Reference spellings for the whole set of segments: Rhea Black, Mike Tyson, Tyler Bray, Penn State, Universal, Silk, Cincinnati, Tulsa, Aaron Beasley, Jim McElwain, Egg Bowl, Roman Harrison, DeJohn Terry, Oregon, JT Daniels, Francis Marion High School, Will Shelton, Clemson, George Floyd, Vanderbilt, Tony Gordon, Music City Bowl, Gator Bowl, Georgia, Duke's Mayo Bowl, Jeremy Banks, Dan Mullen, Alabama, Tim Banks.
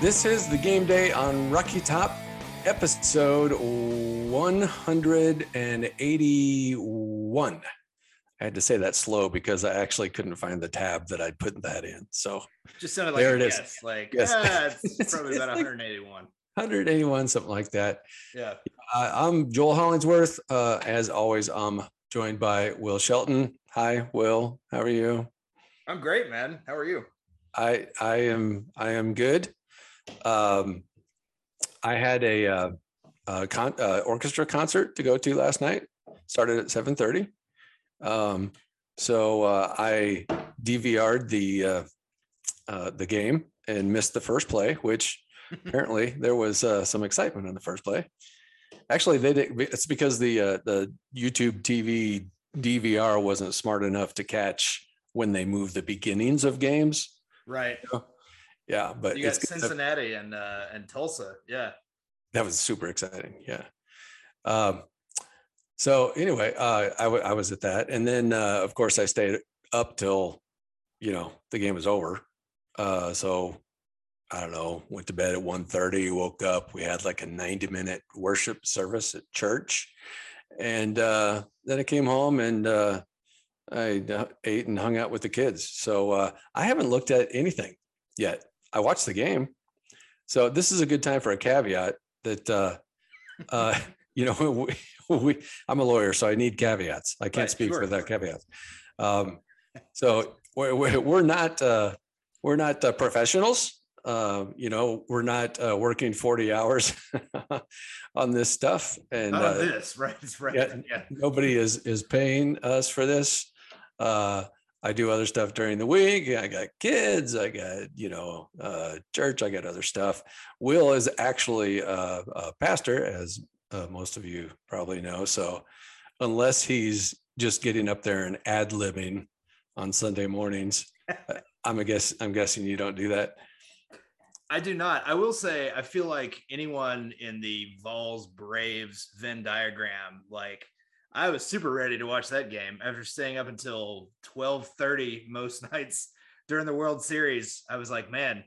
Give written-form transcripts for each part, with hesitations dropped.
This is the Game Day on Rocky Top, episode 181. I had to say that slow because I actually couldn't find the tab that I'd put that in. So just sounded like there it is. Like, yes. It's probably about 181. 181, something like that. Yeah. I'm Joel Hollingsworth. As always, I'm joined by Will Shelton. Hi, Will. How are you? I'm great, man. How are you? I am good. I had a orchestra concert to go to last night. Started at 7:30. So I DVR'd the game and missed the first play, which apparently there was some excitement on the first play. Actually, they did. It's because the YouTube TV DVR wasn't smart enough to catch when they move the beginnings of games. Right. So, yeah, but you got Cincinnati and Tulsa. Yeah, that was super exciting. Yeah. So anyway, I was at that, and then of course I stayed up till, the game was over. So I don't know. Went to bed at 1:30. Woke up. We had like a 90-minute worship service at church, and then I came home and I ate and hung out with the kids. So I haven't looked at anything yet. I watched the game. So this is a good time for a caveat that I'm a lawyer, so I need caveats. I can't speak without caveats. So we're not professionals. We're not working 40 hours on this stuff. And this, right? Right. Yeah. Nobody is paying us for this. I do other stuff during the week. I got kids. I got church. I got other stuff. Will is actually a pastor, as most of you probably know. So unless he's just getting up there and ad-libbing on Sunday mornings, I'm guessing you don't do that. I do not. I will say, I feel like anyone in the Vols, Braves, Venn diagram, like I was super ready to watch that game after staying up until 12:30 most nights during the World Series. I was like, man,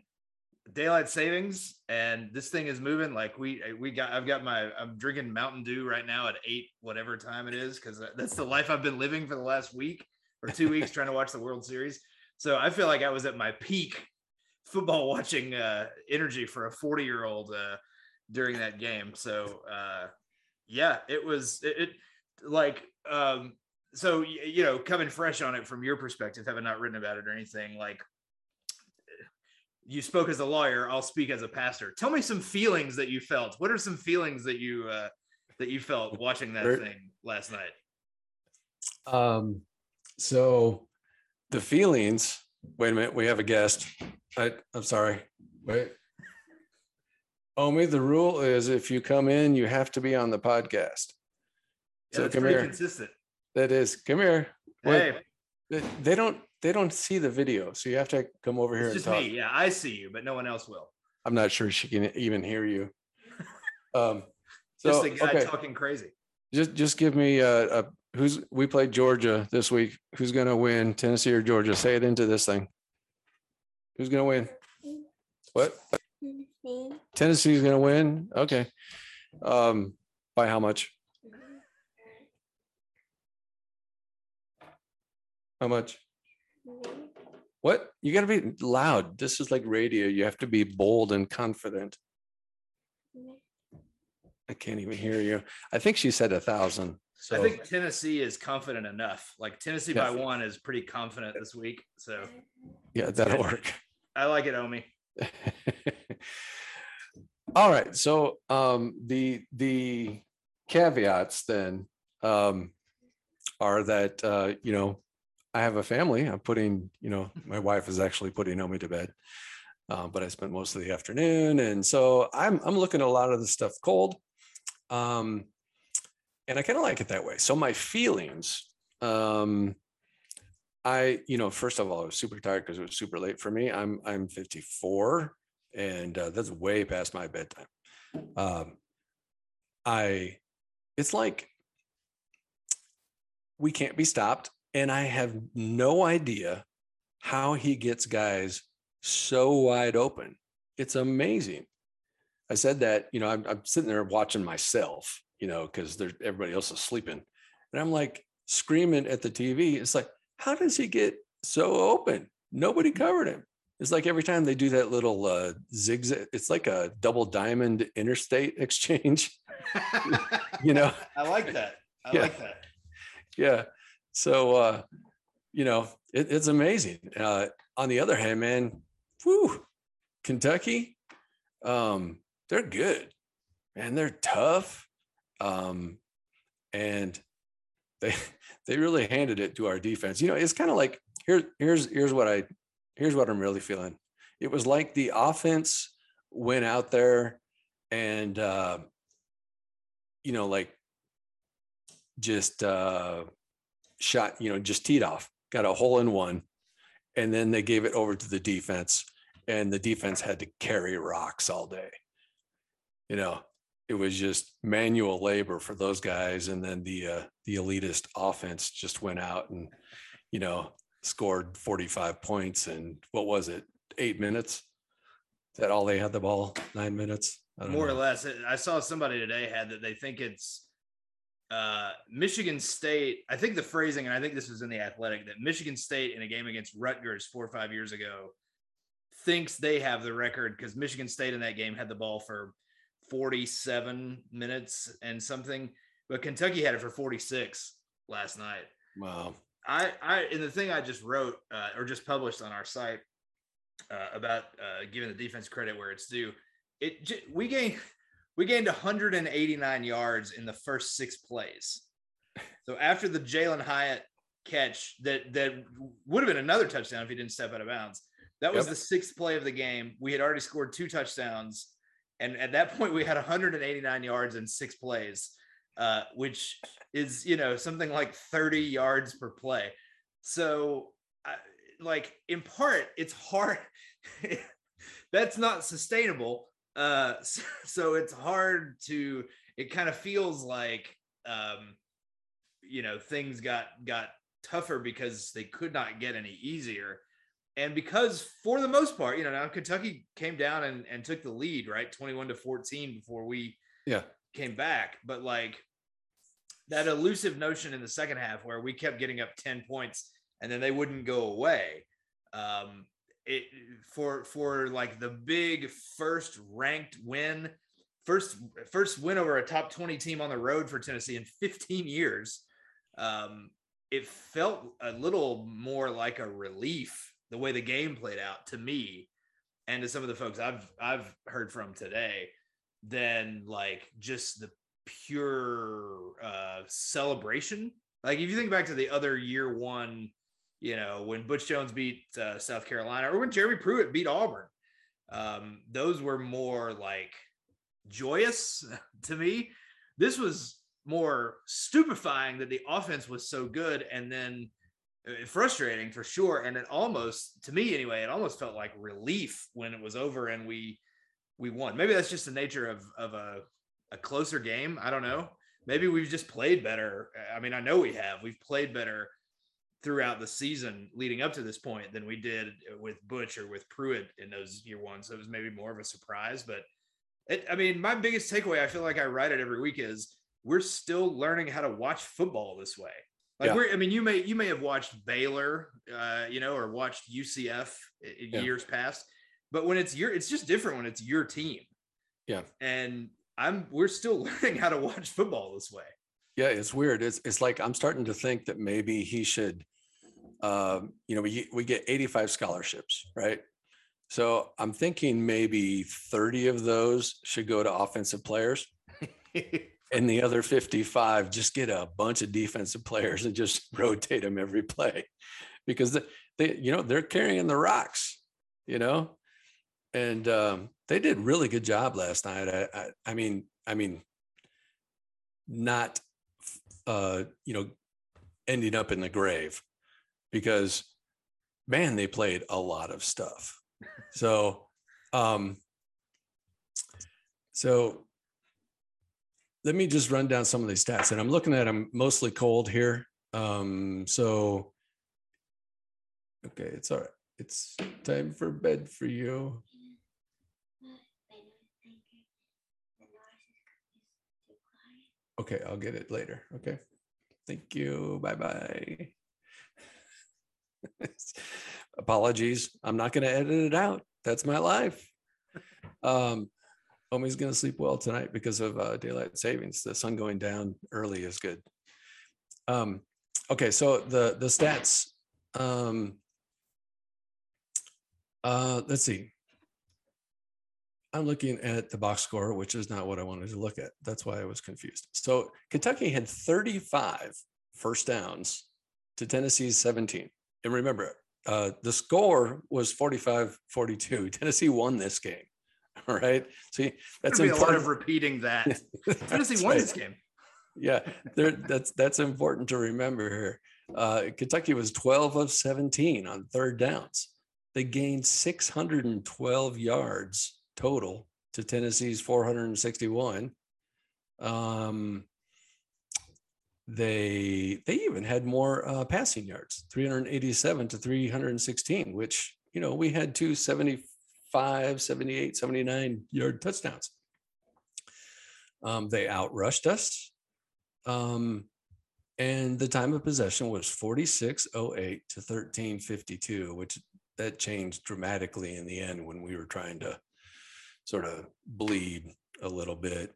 daylight savings and this thing is moving. Like I'm drinking Mountain Dew right now at 8, whatever time it is, because that's the life I've been living for the last week or 2 weeks trying to watch the World Series. So I feel like I was at my peak football watching energy for a 40-year-old during that game. So so, coming fresh on it from your perspective, having not written about it or anything, like, you spoke as a lawyer, I'll speak as a pastor. Tell me some feelings that you felt. What are some feelings that you felt watching that thing last night? So the feelings, wait a minute, we have a guest. I'm sorry. Wait. Omi, the rule is if you come in, you have to be on the podcast. Yeah, so come here. Consistent. That is. Come here. Hey. They don't see the video, so you have to come over here and talk. Just me. Yeah, I see you, but no one else will. I'm not sure she can even hear you. Just a guy talking crazy. Just give me we played Georgia this week. Who's going to win, Tennessee or Georgia? Say it into this thing. Who's going to win? What? Tennessee. Tennessee's going to win. Okay. By how much? How much? What? You got to be loud. This is like radio. You have to be bold and confident. I can't even hear you. I think she said 1,000. So I think Tennessee is confident enough. Like Tennessee by one is pretty confident this week. So yeah, that'll work. I like it, Omi. All right. So the caveats then are that I have a family. I'm putting, my wife is actually putting Omi to bed, but I spent most of the afternoon, and so I'm looking at a lot of the stuff cold, and I kind of like it that way. So my feelings, first of all, I was super tired because it was super late for me. I'm 54, and that's way past my bedtime. It's like we can't be stopped. And I have no idea how he gets guys so wide open. It's amazing. I said that, you know, I'm sitting there watching myself, you know, because everybody else is sleeping. And I'm like screaming at the TV. It's like, how does he get so open? Nobody covered him. It's like every time they do that little zigzag, it's like a double diamond interstate exchange. You know, I like that. I like that. Yeah. So, you know, it's amazing. On the other hand, man, whew, Kentucky, they're good, man. They're tough. And they really handed it to our defense. You know, it's kind of like, here's what I'm really feeling. It was like the offense went out there and, you know, like just shot, you know, just teed off, got a hole in one, and then they gave it over to the defense, and the defense had to carry rocks all day. You know, it was just manual labor for those guys. And then the elitist offense just went out and, you know, scored 45 points and what was it, 8 minutes? Is that all they had the ball? 9 minutes? More or less. I saw somebody today had that they think it's Michigan State. I think the phrasing, and I think this was in The Athletic, that Michigan State in a game against Rutgers 4 or 5 years ago thinks they have the record because Michigan State in that game had the ball for 47 minutes and something, but Kentucky had it for 46 last night. Wow. And the thing I just wrote or just published on our site about giving the defense credit where it's due, we gained 189 yards in the first 6 plays. So after the Jalen Hyatt catch that would have been another touchdown if he didn't step out of bounds, that was the 6th play of the game. We had already scored 2 touchdowns, and at that point we had 189 yards in 6 plays. Which is, you know, something like 30 yards per play. So, like, in part, it's hard. That's not sustainable. So it's hard to – it kind of feels like, you know, things got tougher because they could not get any easier. And because for the most part, you know, now Kentucky came down and took the lead, right, 21-14 before we – came back, but like that elusive notion in the second half where we kept getting up 10 points and then they wouldn't go away. For like the big first ranked win, first win over a top 20 team on the road for Tennessee in 15 years. It felt a little more like a relief the way the game played out to me and to some of the folks I've heard from today, than like just the pure celebration. Like if you think back to the other year one, you know, when Butch Jones beat South Carolina or when Jeremy Pruitt beat Auburn, those were more like joyous to me. This was more stupefying that the offense was so good and then frustrating for sure. And it almost, to me anyway, it almost felt like relief when it was over and we won. Maybe that's just the nature of a closer game. I don't know. Maybe we've just played better. I mean, I know we have. We've played better throughout the season leading up to this point than we did with Butch or with Pruitt in those year ones. So it was maybe more of a surprise. But, my biggest takeaway, I feel like I write it every week, is we're still learning how to watch football this way. Like you may have watched Baylor, you know, or watched UCF in years past. But when it's just different when it's your team. Yeah. And we're still learning how to watch football this way. Yeah. It's weird. It's like, I'm starting to think that maybe he should, you know, we get 85 scholarships, right? So I'm thinking maybe 30 of those should go to offensive players and the other 55, just get a bunch of defensive players and just rotate them every play because they you know, they're carrying the rocks, you know? And they did a really good job last night. I mean, not, you know, ending up in the grave because, man, they played a lot of stuff. So let me just run down some of these stats. And I'm looking at them mostly cold here. So, okay, it's all right. It's time for bed for you. Okay, I'll get it later. Okay. Thank you. Bye-bye. Apologies. I'm not going to edit it out. That's my life. Homie's going to sleep well tonight because of daylight savings. The sun going down early is good. Okay, so the stats. Let's see. I'm looking at the box score, which is not what I wanted to look at. That's why I was confused. So Kentucky had 35 first downs to Tennessee's 17. And remember, the score was 45-42. Tennessee won this game. All right. See, that's important. A lot of repeating that. Tennessee won this game. Yeah, that's important to remember here. Kentucky was 12 of 17 on third downs. They gained 612 yards total to Tennessee's 461. They even had more passing yards, 387 to 316, which, you know, we had 275, 78, 79 yard touchdowns. They outrushed us. And the time of possession was 46:08 to 13:52, which that changed dramatically in the end when we were trying to sort of bleed a little bit.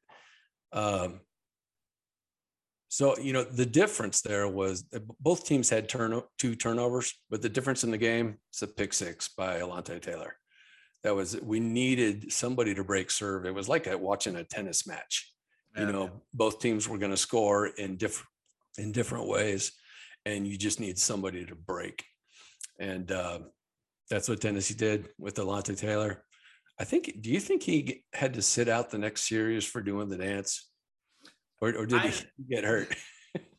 So, you know, the difference there was both teams had two turnovers, but the difference in the game is the pick six by Alontae Taylor. That was, we needed somebody to break serve. It was like watching a tennis match. You know, both teams were going to score in different ways, and you just need somebody to break. And that's what Tennessee did with Alontae Taylor. I think, do you think he had to sit out the next series for doing the dance? Or did he get hurt?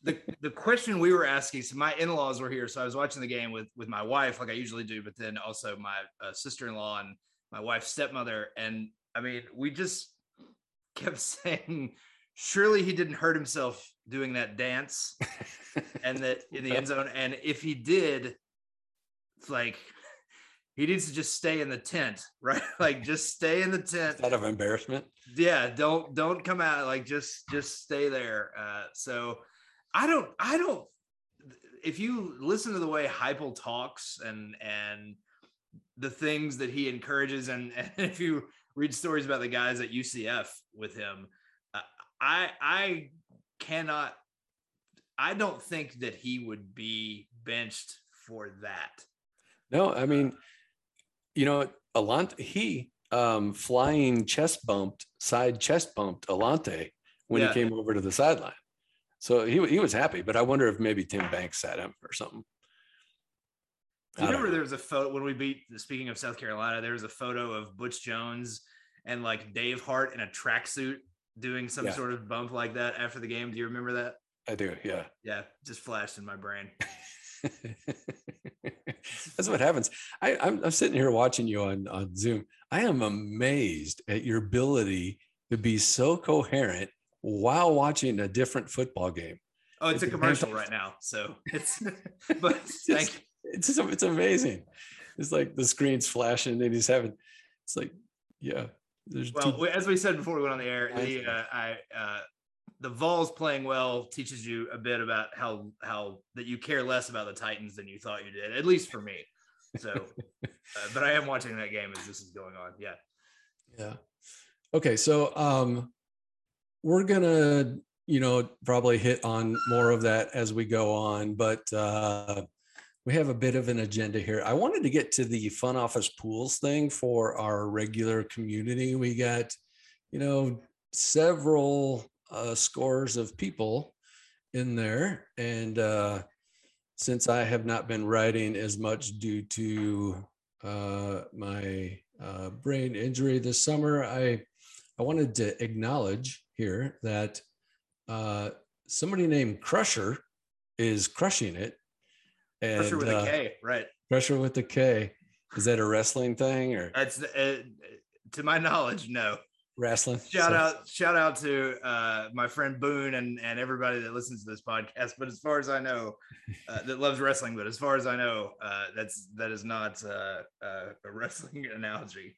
The question we were asking, so my in-laws were here, so I was watching the game with my wife, like I usually do, but then also my sister-in-law and my wife's stepmother. And, I mean, we just kept saying, surely he didn't hurt himself doing that dance and that in the end zone. And if he did, it's like – he needs to just stay in the tent, right? Like just stay in the tent. Out of embarrassment. Yeah. Don't come out. Like just stay there. So I don't, if you listen to the way Heupel talks and the things that he encourages, and if you read stories about the guys at UCF with him, I don't think that he would be benched for that. No, I mean, you know, Alontae, he side chest bumped Alontae when he came over to the sideline. So he was happy, but I wonder if maybe Tim Banks sat him or something. Do you remember there was a photo when we beat, speaking of South Carolina, there was a photo of Butch Jones and like Dave Hart in a tracksuit doing some sort of bump like that after the game. Do you remember that? I do, yeah. Yeah, just flashed in my brain. That's what happens. I'm sitting here watching you on Zoom. I am amazed at your ability to be so coherent while watching a different football game. Oh, it's a commercial right now, so it's. But it's amazing. It's like the screen's flashing, and he's having. It's like, yeah. As we said before we went on the air, the Vols playing well teaches you a bit about how that you care less about the Titans than you thought you did, at least for me. So, but I am watching that game as this is going on. Yeah. Yeah. Okay. So we're going to, you know, probably hit on more of that as we go on, but we have a bit of an agenda here. I wanted to get to the fun office pools thing for our regular community. We got, you know, several scores of people in there, and since I have not been writing as much due to my brain injury this summer, I wanted to acknowledge here that somebody named Crusher is crushing it. And, Crusher with a K, right? Crusher with a K. Is that a wrestling thing, or that's to my knowledge, no. Wrestling. Shout out to my friend Boone and everybody that listens to this podcast. But as far as I know, that loves wrestling. But as far as I know, that is not a wrestling analogy.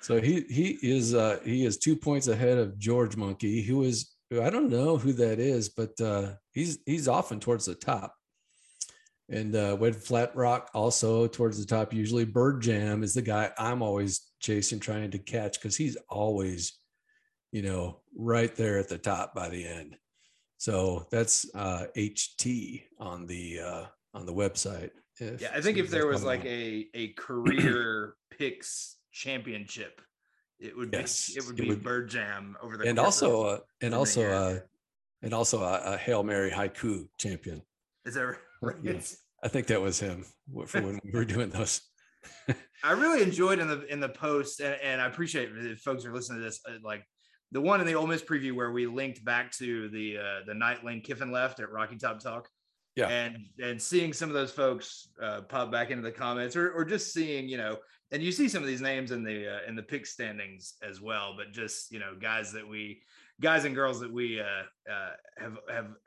So he is 2 points ahead of George Monkey, who is who I don't know who that is, but he's often towards the top. And Wed Flat Rock also towards the top. Usually Bird Jam is the guy I'm always chasing, trying to catch, because he's always, you know, right there at the top by the end. So that's HT on the website. Yeah, I think if there was like a career picks championship, it would be Bird Jam over the and also a Hail Mary haiku champion. Is that right? Yeah. I think that was him for when we were doing those. I really enjoyed in the post, and I appreciate if folks are listening to this, like the one in the Ole Miss preview where we linked back to the night Lane Kiffin left at Rocky Top Talk. Yeah. And seeing some of those folks pop back into the comments or just seeing, you know, and you see some of these names in the pick standings as well, but just, you know, guys and girls that we have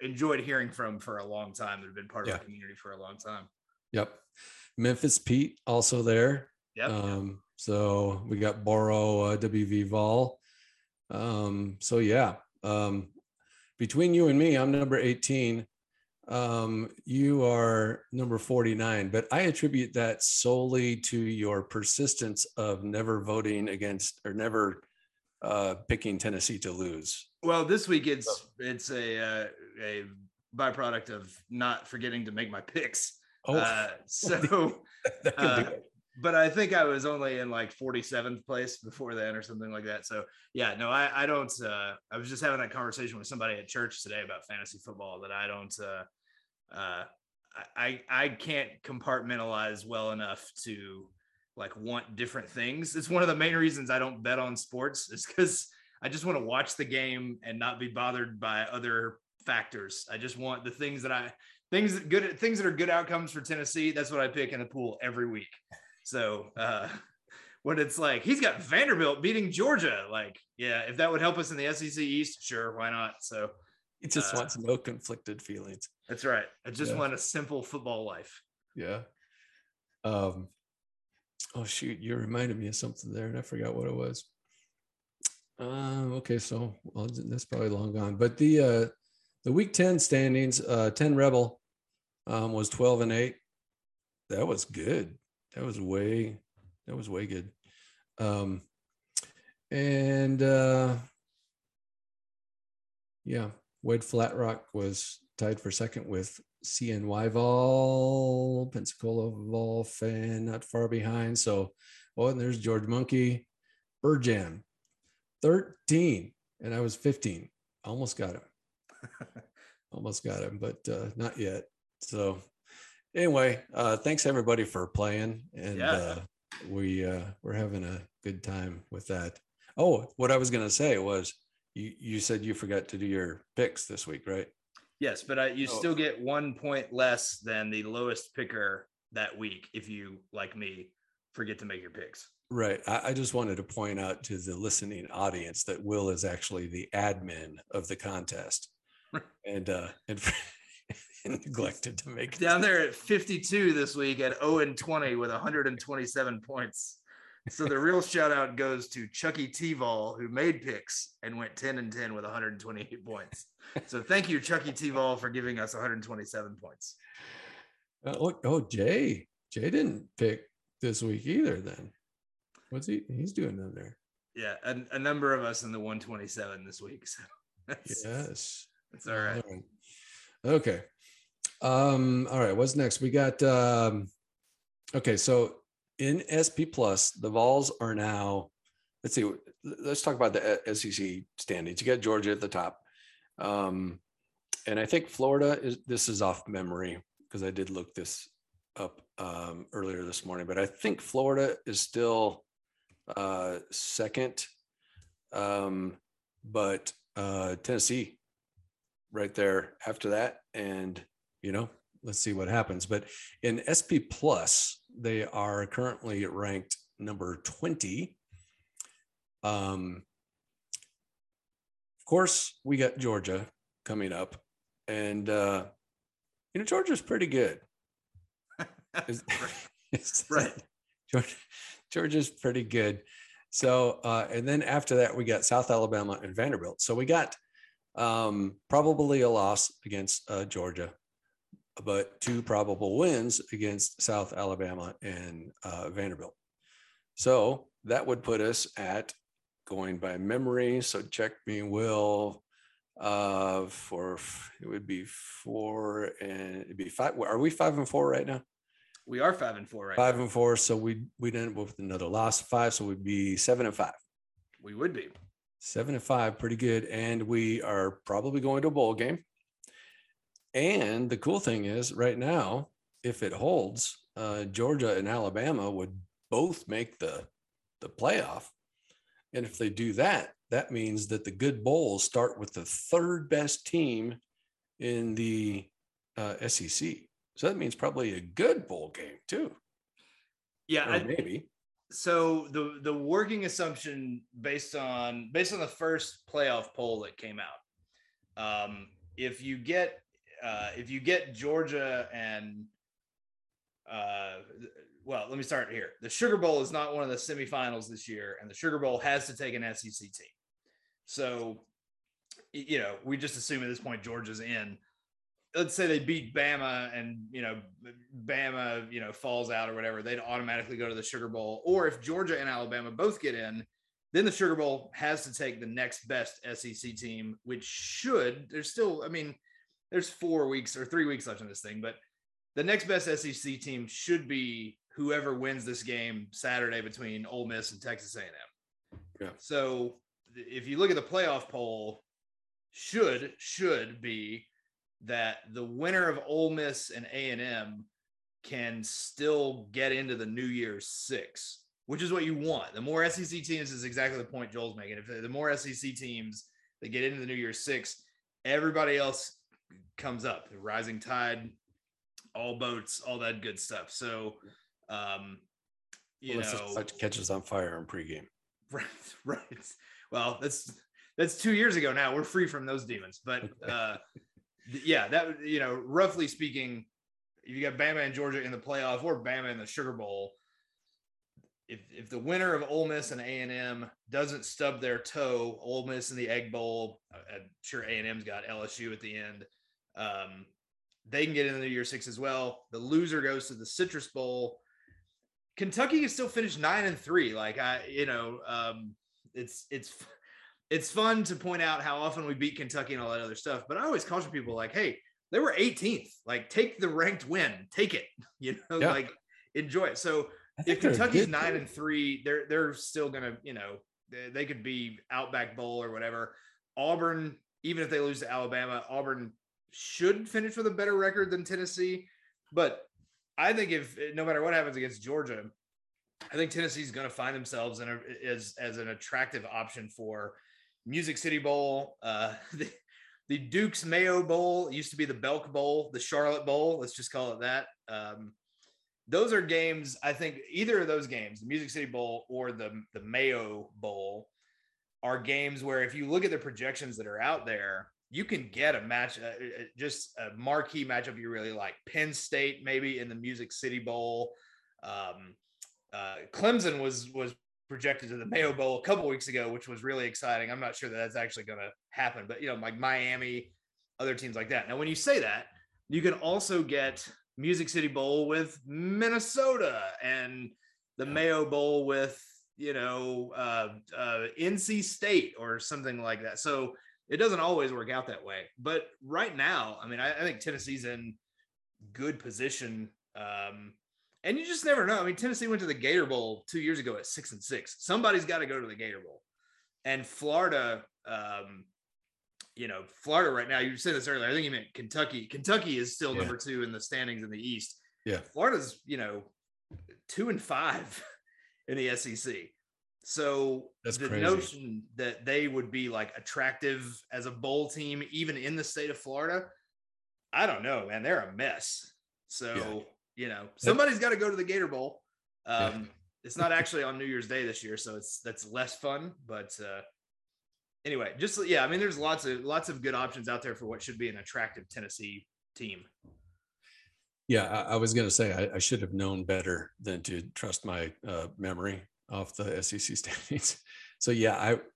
enjoyed hearing from for a long time, that have been part of the community for a long time. Yep. Memphis Pete also there. Yep. So we got Borrow, WV Vol. So yeah, between you and me, I'm number 18. You are number 49, but I attribute that solely to your persistence of never voting against or never picking Tennessee to lose. Well, this week it's a byproduct of not forgetting to make my picks. But I think I was only in like 47th place before then or something like that. So yeah, no, I don't, I was just having that conversation with somebody at church today about fantasy football, that I don't, I can't compartmentalize well enough to like want different things. It's one of the main reasons I don't bet on sports, is because I just want to watch the game and not be bothered by other factors. I just want the things that are good outcomes for Tennessee. That's what I pick in the pool every week. So when it's like, he's got Vanderbilt beating Georgia, like, yeah, if that would help us in the SEC East, sure, why not? So it just wants no conflicted feelings. That's right. I just want a simple football life. Yeah. Oh, shoot. You reminded me of something there, and I forgot what it was. Okay. So that's probably long gone. But the week 10 standings, 10 Rebel was 12-8. That was good. That was way good. Wed Flat Rock was tied for second with CNY Vol, Pensacola Vol fan, not far behind. So, and there's George Monkey, Bird Jam, 13, and I was 15. Almost got him, but not yet. So. Anyway, thanks everybody for playing, and we're having a good time with that. Oh, what I was going to say was, you said you forgot to do your picks this week, right? Yes, but still get 1 point less than the lowest picker that week if you, like me, forget to make your picks. Right. I just wanted to point out to the listening audience that Will is actually the admin of the contest, and. Neglected to make it down there at 52 this week at 0-20 with 127 points. So the real shout out goes to Chucky T-Vol, who made picks and went 10-10 with 128 points. So thank you, Chucky T-Vol, for giving us 127 points. Jay didn't pick this week either. Then what's he's doing down there? Yeah, a number of us in the 127 this week. So that's all right. Okay. All right. What's next? We got, so in SP Plus, the Vols are now, let's talk about the SEC standings. You got Georgia at the top. And I think Florida this is off memory, because I did look this up, earlier this morning, but I think Florida is still, second. But Tennessee right there after that. And, you know, let's see what happens. But in SP Plus, they are currently ranked number 20. Of course, we got Georgia coming up, and you know, Georgia's pretty good. Right. Georgia's pretty good. So, and then after that, we got South Alabama and Vanderbilt. So we got Probably a loss against Georgia, but two probable wins against South Alabama and Vanderbilt. So that would put us at, going by memory, so check me, Will, it would be 4 and it'd be 5. Are we 5-4 right now? We are 5-4 right now. 5-4, so we'd end up with another loss, 5, so we'd be 7-5. We would be 7-5, pretty good, and we are probably going to a bowl game. And the cool thing is, right now, if it holds, Georgia and Alabama would both make the playoff. And if they do that, that means that the good bowls start with the third best team in the SEC. So that means probably a good bowl game too. Yeah, maybe. So the working assumption based on the first playoff poll that came out, if you get Georgia and well, let me start here. The Sugar Bowl is not one of the semifinals this year, and the Sugar Bowl has to take an SEC team. So, you know, we just assume at this point Georgia's in. Let's say they beat Bama and, you know, Bama, you know, falls out or whatever. They'd automatically go to the Sugar Bowl. Or if Georgia and Alabama both get in, then the Sugar Bowl has to take the next best SEC team, which should. There's still, I mean, there's 4 weeks or 3 weeks left in this thing, but the next best SEC team should be whoever wins this game Saturday between Ole Miss and Texas A&M. Yeah. So if you look at the playoff poll, should be that the winner of Ole Miss and A&M can still get into the New Year's 6, which is what you want. The more SEC teams is exactly the point Joel's making. If the more SEC teams that get into the New Year's 6, everybody else comes up, the rising tide, all boats, all that good stuff. So, you know, catches on fire in pregame. Right. Well, that's 2 years ago now. We're free from those demons, but yeah, that, you know, roughly speaking, if you got Bama and Georgia in the playoff or Bama in the Sugar Bowl, if the winner of Ole Miss and A&M doesn't stub their toe, Ole Miss in the Egg Bowl, I'm sure A&M's got LSU at the end. They can get into the Year 6 as well. The loser goes to the Citrus Bowl. Kentucky can still finish 9-3. Like it's fun to point out how often we beat Kentucky and all that other stuff, but I always caution people like, hey, they were 18th, like take the ranked win, take it, you know, yeah. Like enjoy it. So if Kentucky's 9-3, they're still going to, you know, they could be Outback Bowl or whatever. Auburn, even if they lose to Alabama, Auburn should finish with a better record than Tennessee. But I think if no matter what happens against Georgia, I think Tennessee's going to find themselves in as an attractive option for Music City Bowl. The Duke's Mayo Bowl used to be the Belk Bowl, the Charlotte Bowl. Let's just call it that. Those are games. I think either of those games, the Music City Bowl or the Mayo Bowl, are games where if you look at the projections that are out there, you can get a match, just a marquee matchup you really like. Penn State, maybe in the Music City Bowl. Clemson was projected to the Mayo Bowl a couple weeks ago, which was really exciting. I'm not sure that that's actually going to happen, but, you know, like Miami, other teams like that. Now, when you say that, you can also get Music City Bowl with Minnesota and the Mayo Bowl with, you know, NC State or something like that. So, it doesn't always work out that way, but right now, I mean, I think Tennessee's in good position, and you just never know. I mean, Tennessee went to the Gator Bowl 2 years ago at 6-6. Somebody's got to go to the Gator Bowl, and Florida, Florida right now. You said this earlier. I think you meant Kentucky. Kentucky is still number two in the standings in the East. Yeah, Florida's 2-5 in the SEC. So that's the crazy notion that they would be like attractive as a bowl team, even in the state of Florida. I don't know, man, they're a mess. So, somebody's got to go to the Gator Bowl. It's not actually on New Year's Day this year. So that's less fun, but anyway, I mean, there's lots of good options out there for what should be an attractive Tennessee team. Yeah. I was going to say, I should have known better than to trust my memory off the SEC standings. So,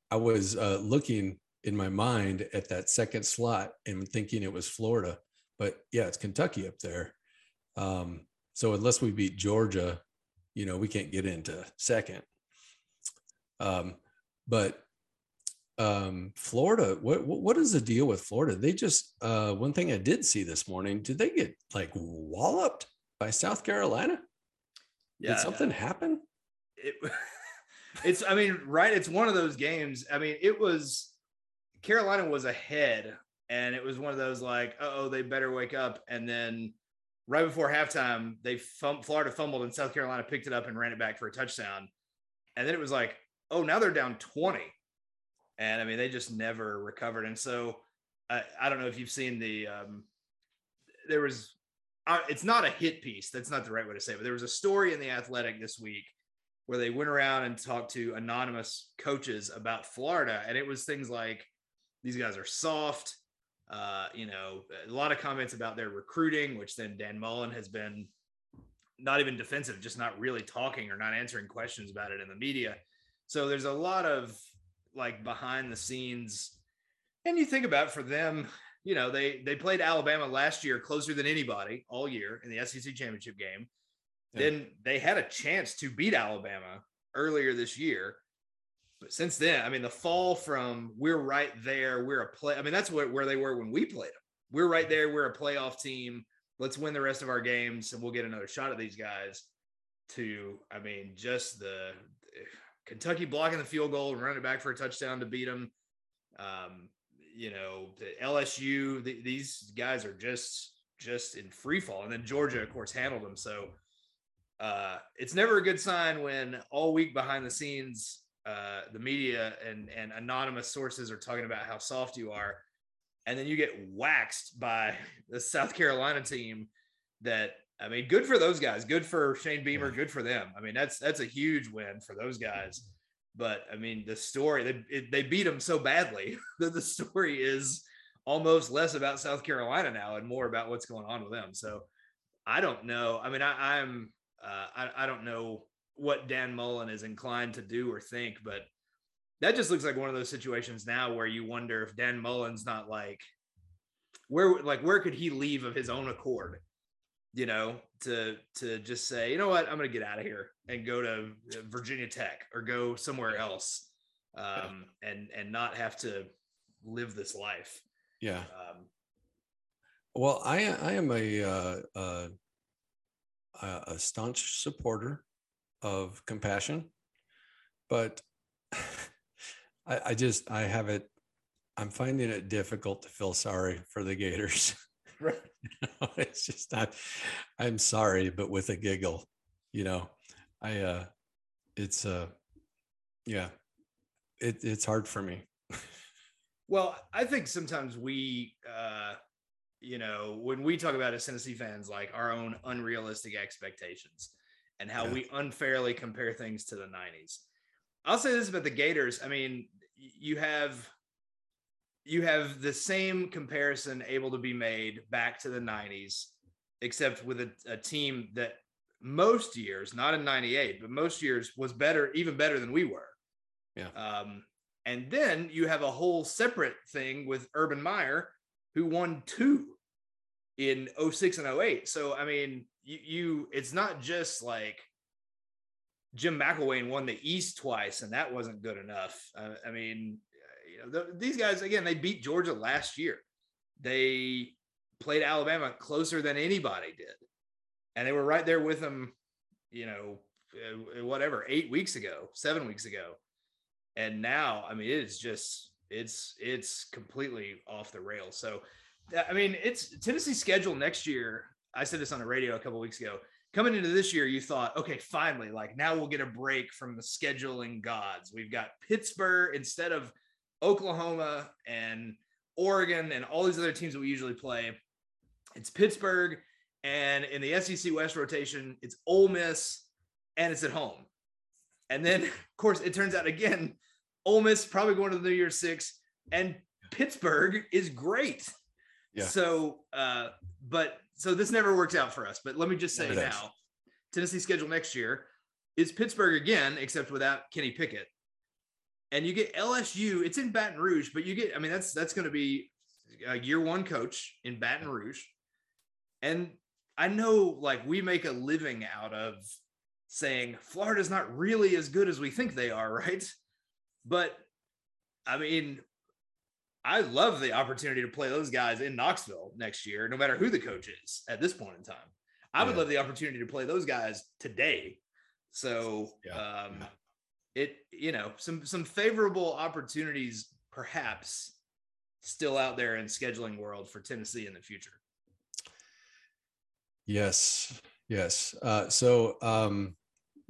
I was looking in my mind at that second slot and thinking it was Florida, but yeah, it's Kentucky up there. So unless we beat Georgia, you know, we can't get into second. But Florida, what is the deal with Florida? They just, one thing I did see this morning, did they get like walloped by South Carolina? Yeah. Did something happen? It's, I mean, right. It's one of those games. I mean, it was, Carolina was ahead and it was one of those like, uh-oh, they better wake up. And then right before halftime, Florida fumbled and South Carolina picked it up and ran it back for a touchdown. And then it was like, oh, now they're down 20. And I mean, they just never recovered. And so I don't know if you've seen the, there was, it's not a hit piece. That's not the right way to say it, but there was a story in The Athletic this week where they went around and talked to anonymous coaches about Florida. And it was things like, these guys are soft, you know, a lot of comments about their recruiting, which then Dan Mullen has been not even defensive, just not really talking or not answering questions about it in the media. So there's a lot of like behind the scenes. And you think about for them, you know, they played Alabama last year closer than anybody all year in the SEC championship game. Yeah. Then they had a chance to beat Alabama earlier this year. But since then, I mean, the fall from we're right there, we're a play. I mean, that's where they were when we played them. We're right there. We're a playoff team. Let's win the rest of our games and we'll get another shot at these guys. To, I mean, just the Kentucky blocking the field goal and running it back for a touchdown to beat them. You know, the LSU, these guys are just in free fall. And then Georgia, of course, handled them. So it's never a good sign when all week behind the scenes, the media and anonymous sources are talking about how soft you are. And then you get waxed by the South Carolina team that, I mean, good for those guys, good for Shane Beamer, good for them. I mean, that's a huge win for those guys. But I mean, the story, they beat them so badly that the story is almost less about South Carolina now and more about what's going on with them. So I don't know. I mean, I don't know what Dan Mullen is inclined to do or think, but that just looks like one of those situations now where you wonder if Dan Mullen's not like, where could he leave of his own accord, you know, to just say, you know what, I'm going to get out of here and go to Virginia Tech or go somewhere else and not have to live this life. Yeah. Well, I am a staunch supporter of compassion, but I'm finding it difficult to feel sorry for the Gators. Right. You know, it's just not, I'm sorry, but with a giggle, you know, it's hard for me. Well, I think sometimes we, you know, when we talk about as Tennessee fans, like our own unrealistic expectations and how we unfairly compare things to the 90s. I'll say this about the Gators. I mean, you have the same comparison able to be made back to the 90s, except with a team that most years, not in 98, but most years was better, even better than we were. Yeah. And then you have a whole separate thing with Urban Meyer, who won 2 in 06 and 08. So, I mean, you it's not just like Jim McElwain won the East twice, and that wasn't good enough. I mean, you know, these guys, again, they beat Georgia last year. They played Alabama closer than anybody did. And they were right there with them, you know, 7 weeks ago. And now, I mean, it is just, it's completely off the rails. So, I mean, it's Tennessee's schedule next year. I said this on the radio a couple of weeks ago. Coming into this year, you thought, okay, finally, like now we'll get a break from the scheduling gods. We've got Pittsburgh instead of Oklahoma and Oregon and all these other teams that we usually play. It's Pittsburgh, and in the SEC West rotation, it's Ole Miss, and it's at home. And then, of course, it turns out again, Ole Miss probably going to the New Year's Six, and Pittsburgh is great. Yeah. So, So this never works out for us, but let me just say now, Tennessee's schedule next year is Pittsburgh again, except without Kenny Pickett. And you get LSU. It's in Baton Rouge, but you get, I mean, that's going to be a year one coach in Baton Rouge. And I know, like, we make a living out of saying Florida's not really as good as we think they are, right? But, I mean, I love the opportunity to play those guys in Knoxville next year, no matter who the coach is at this point in time. I would love the opportunity to play those guys today. So, it, you know, some favorable opportunities perhaps still out there in scheduling world for Tennessee in the future. Yes. Yes. So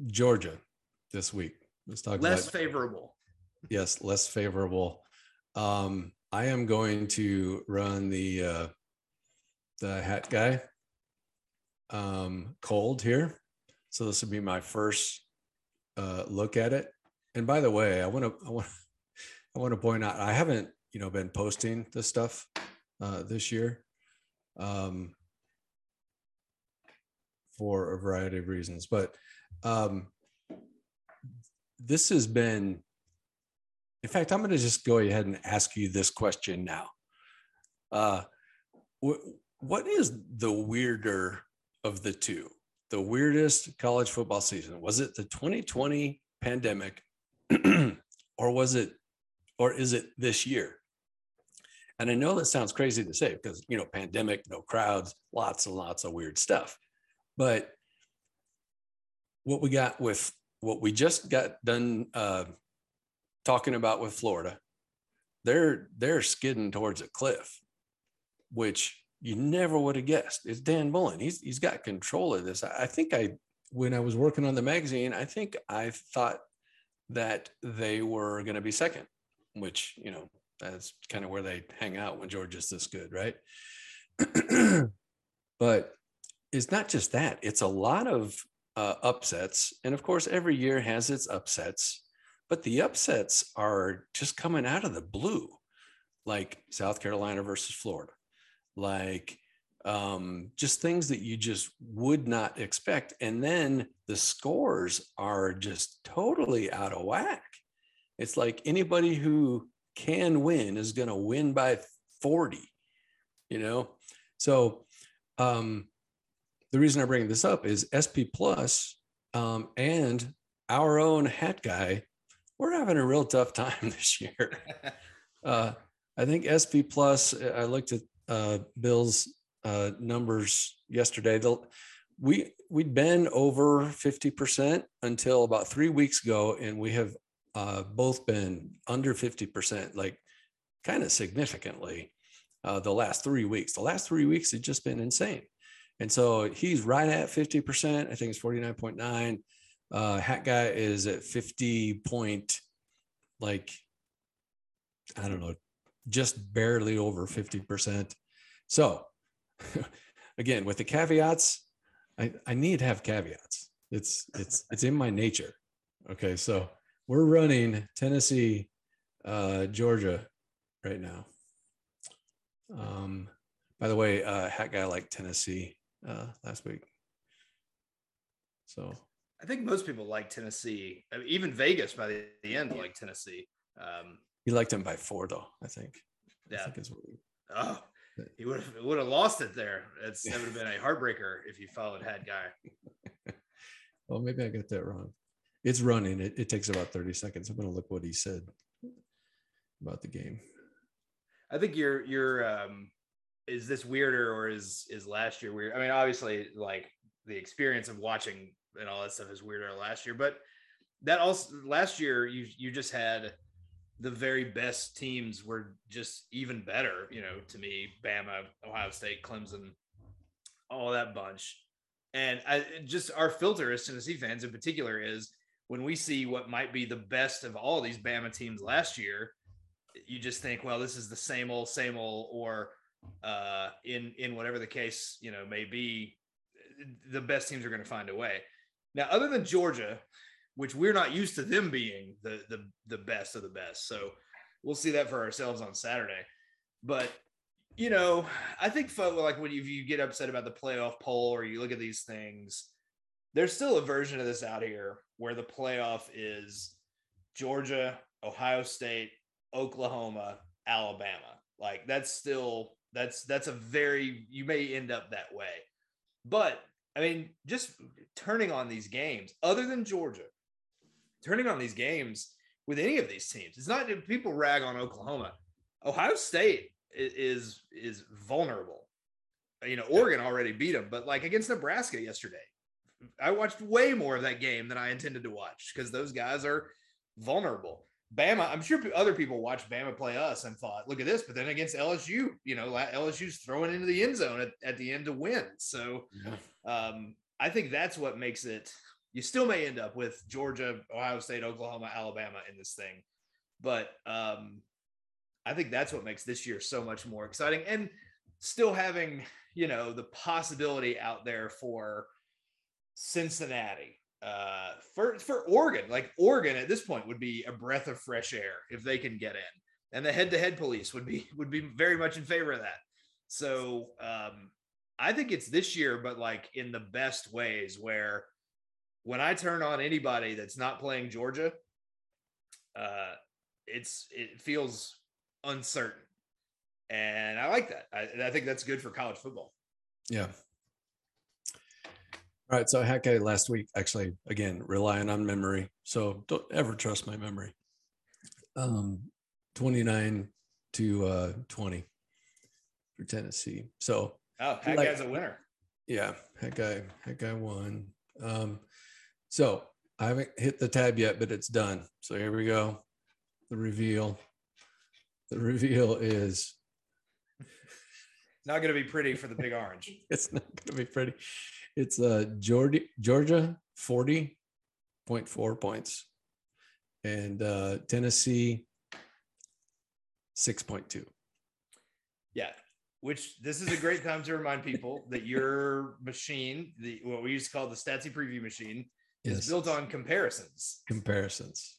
Georgia this week, let's talk less about favorable. Yes. Less favorable. I am going to run the hat guy, cold here. So this would be my first, look at it. And by the way, I want to point out, I haven't, been posting this stuff, this year, for a variety of reasons, but, this has been, in fact, I'm going to just go ahead and ask you this question now. What is the weirder of the two, the weirdest college football season? Was it the 2020 pandemic or is it this year? And I know that sounds crazy to say because, pandemic, no crowds, lots and lots of weird stuff. But what we got with what we just got done talking about with Florida, they're skidding towards a cliff, which you never would have guessed. It's Dan Mullen. He's got control of this. When I was working on the magazine, I thought that they were going to be second, which, that's kind of where they hang out when Georgia's this good, right? But it's not just that. It's a lot of upsets. And of course, every year has its upsets, but the upsets are just coming out of the blue, like South Carolina versus Florida, like just things that you just would not expect. And then the scores are just totally out of whack. It's like anybody who can win is going to win by 40, So, the reason I bring this up is SP Plus and our own hat guy, we're having a real tough time this year. I think SP Plus, I looked at Bill's numbers yesterday. We'd been over 50% until about 3 weeks ago, and we have both been under 50%, like kind of significantly the last 3 weeks. The last 3 weeks had just been insane. And so he's right at 50%. I think it's 49.9. Hat guy is at 50 point, like, I don't know, just barely over 50%. So again, with the caveats, I need to have caveats. It's in my nature. Okay. So we're running Tennessee, Georgia right now. By the way, hat guy liked Tennessee. Last week. So I think most people like Tennessee. I mean, even Vegas by the end liked Tennessee. He liked him by 4 though, I think. Yeah. He would have lost it there. That would have been a heartbreaker if you followed Hat Guy. Well, maybe I got that wrong. It's running. It takes about 30 seconds. I'm going to look what he said about the game. I think is this weirder or is last year weird? I mean, obviously, like, the experience of watching and all that stuff is weirder last year, but that also last year you just had the very best teams were just even better, to me, Bama, Ohio State, Clemson, all that bunch. And our filter as Tennessee fans in particular is when we see what might be the best of all these Bama teams last year, you just think, well, this is the same old, or in whatever the case, may be, the best teams are going to find a way. Now, other than Georgia, which we're not used to them being the best of the best. So we'll see that for ourselves on Saturday. But, I think like when you get upset about the playoff poll or you look at these things, there's still a version of this out here where the playoff is Georgia, Ohio State, Oklahoma, Alabama. Like that's still, that's a very, you may end up that way. But I mean, just turning on these games, other than Georgia, turning on these games with any of these teams, it's not, people rag on Oklahoma. Ohio State is vulnerable. You know, Oregon already beat them, but like against Nebraska yesterday, I watched way more of that game than I intended to watch because those guys are vulnerable. Bama, I'm sure other people watched Bama play us and thought, look at this, but then against LSU, you know, LSU's throwing into the end zone at the end to win. So I think that's what makes it, you still may end up with Georgia, Ohio State, Oklahoma, Alabama in this thing. But I think that's what makes this year so much more exciting, and still having, you know, the possibility out there for Cincinnati, for Oregon, like Oregon at this point would be a breath of fresh air if they can get in, and the head-to-head police would be very much in favor of that. So I think it's this year, but like in the best ways, where when I turn on anybody that's not playing Georgia, it feels uncertain, and I like that. I think that's good for college football. Yeah. All right, so Hat Guy last week, actually, again, relying on memory. So don't ever trust my memory. 29 to 20 for Tennessee. So Hat Guy's a winner. Yeah, Hat Guy won. So I haven't hit the tab yet, but it's done. So here we go. The reveal. The reveal is not going to be pretty for the Big Orange. It's not going to be pretty. It's Georgia 40.4 points and Tennessee 6.2. Yeah, which this is a great time to remind people that your machine, what we used to call the Statsy Preview machine, yes, is built on comparisons. And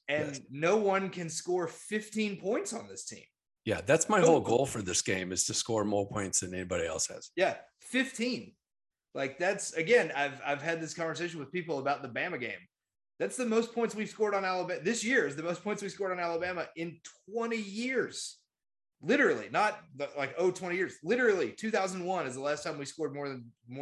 yes, no one can score 15 points on this team. Yeah, that's my whole goal for this game is to score more points than anybody else has. Yeah, 15. Like that's, again, I've had this conversation with people about the Bama game. That's the most points we've scored on Alabama. This year is the most points we scored on Alabama in 20 years. Literally, not like 20 years. Literally, 2001 is the last time we scored more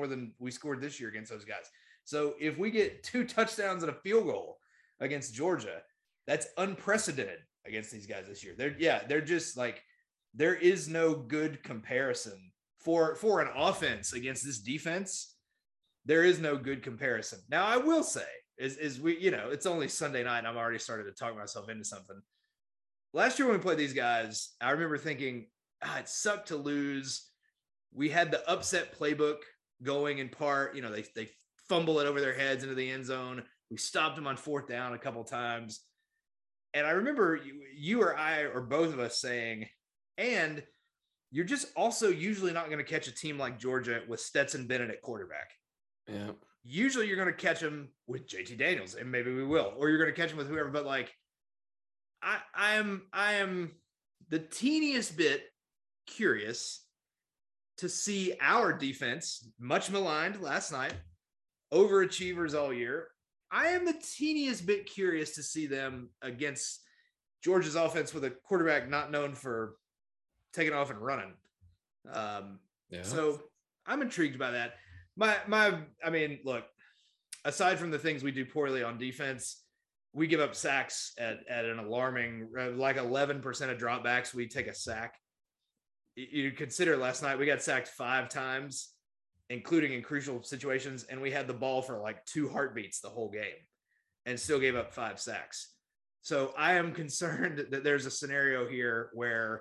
than we scored this year against those guys. So if we get 2 touchdowns and a field goal against Georgia, that's unprecedented against these guys this year. They're just like, there is no good comparison. For an offense against this defense, there is no good comparison. Now, I will say, is we, you know, it's only Sunday night, and I've already started to talk myself into something. Last year when we played these guys, I remember thinking, it sucked to lose. We had the upset playbook going in part. You know, they fumble it over their heads into the end zone. We stopped them on 4th down a couple times. And I remember you or I or both of us saying, and – you're just also usually not going to catch a team like Georgia with Stetson Bennett at quarterback. Yeah. Usually you're going to catch them with JT Daniels, and maybe we will, or you're going to catch them with whoever, but like I am the teeniest bit curious to see our defense, much maligned last night, overachievers all year. I am the teeniest bit curious to see them against Georgia's offense with a quarterback not known for taking off and running. So I'm intrigued by that. I mean, look, aside from the things we do poorly on defense, we give up sacks at an alarming, like 11% of dropbacks. We take a sack. You consider last night, we got sacked 5 times, including in crucial situations. And we had the ball for like 2 heartbeats the whole game and still gave up 5 sacks. So I am concerned that there's a scenario here where,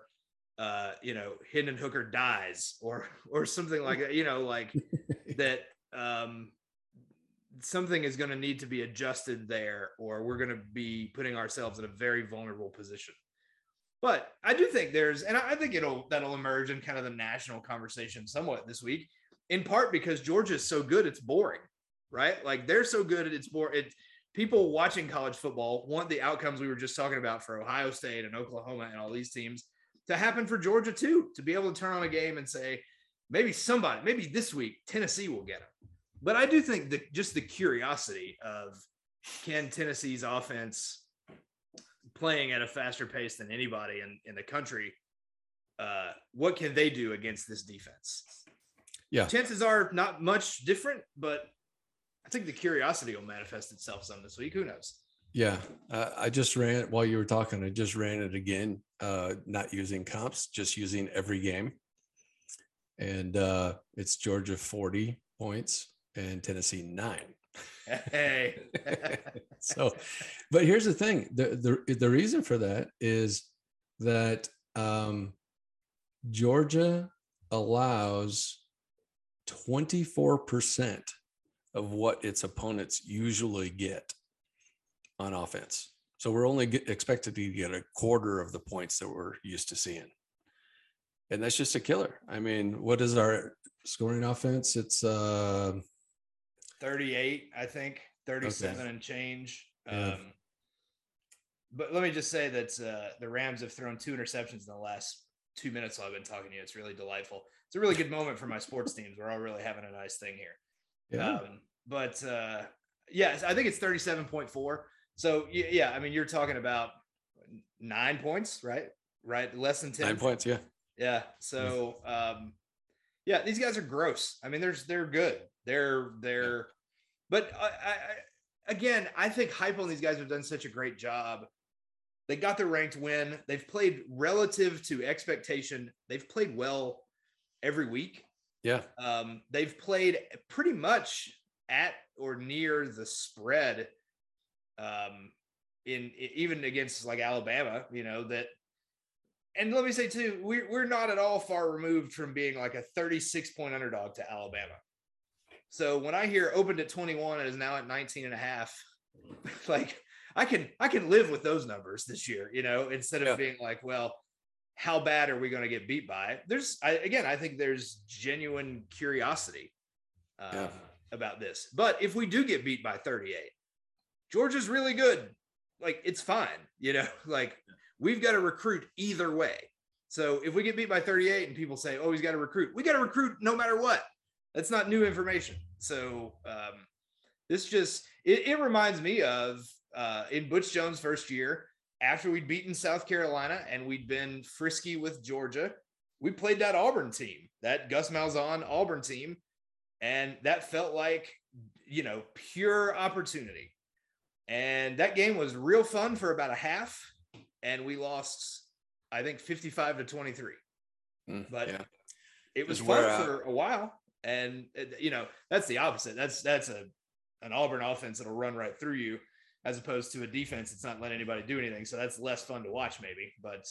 you know, Hendon Hooker dies or something like that, you know, like that, something is going to need to be adjusted there, or we're going to be putting ourselves in a very vulnerable position. But I do think there's, and I think that'll emerge in kind of the national conversation somewhat this week, in part because Georgia is so good, it's boring, right? Like they're so good, it's boring. People watching college football want the outcomes we were just talking about for Ohio State and Oklahoma and all these teams to happen for Georgia too, to be able to turn on a game and say, maybe this week, Tennessee will get them. But I do think that just the curiosity of, can Tennessee's offense playing at a faster pace than anybody in the country. What can they do against this defense? Yeah. Chances are not much different, but I think the curiosity will manifest itself some this week. Who knows? Yeah. I just ran it while you were talking. I just ran it again. Not using comps, just using every game. And it's Georgia 40 points and Tennessee 9. Hey. So, but here's the thing. The reason for that is that Georgia allows 24% of what its opponents usually get on offense. So we're only expected to get a quarter of the points that we're used to seeing. And that's just a killer. I mean, what is our scoring offense? It's 38, I think, 37 okay. and change. Yeah. But let me just say that the Rams have thrown 2 interceptions in the last 2 minutes while I've been talking to you. It's really delightful. It's a really good moment for my sports teams. We're all really having a nice thing here. Yeah. But yes, I think it's 37.4. So yeah, I mean, you're talking about 9 points, right? Right. Less than 10 points. Yeah. Yeah. So yeah, these guys are gross. I mean, they're good. They're, yeah. But I think hype on these guys have done such a great job. They got the ranked win. They've played relative to expectation. They've played well every week. Yeah. They've played pretty much at or near the spread. Even against like Alabama, you know, that, and let me say too, we're not at all far removed from being like a 36-point underdog to Alabama. So when I hear opened at 21 and is now at 19.5, like I can live with those numbers this year, you know, instead of being like, well, how bad are we going to get beat by it? I think there's genuine curiosity about this. But if we do get beat by 38, Georgia's really good. Like, it's fine, you know, like we've got to recruit either way. So if we get beat by 38 and people say, oh, he's got to recruit, we got to recruit no matter what. That's not new information. So this just, it reminds me of in Butch Jones' first year, after we'd beaten South Carolina and we'd been frisky with Georgia, we played that Auburn team, that Gus Malzahn Auburn team. And that felt like, you know, pure opportunity. And that game was real fun for about a half. And we lost, I think, 55-23. But it was fun for a while. And, you know, that's the opposite. That's an Auburn offense that'll run right through you, as opposed to a defense that's not letting anybody do anything. So that's less fun to watch maybe, but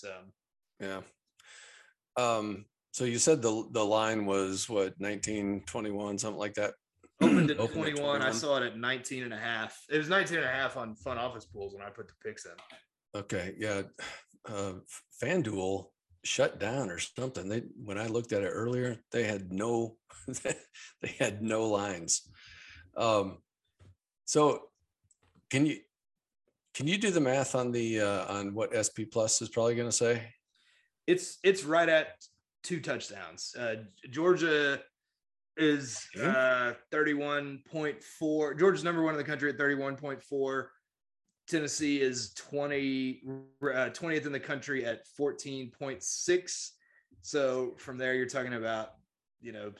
so you said the line was what, 19, 21, something like that? Opened at 21. I saw it at 19.5. It was 19.5 on Fun Office Pools when I put the picks in. Okay. Yeah. FanDuel shut down or something. When I looked at it earlier, they had no, lines. So can you do the math on the on what SP Plus is probably going to say? It's right at 2 touchdowns. Georgia is 31.4. Georgia's number 1 in the country at 31.4. Tennessee is 20th in the country at 14.6. So from there, you're talking about, you know,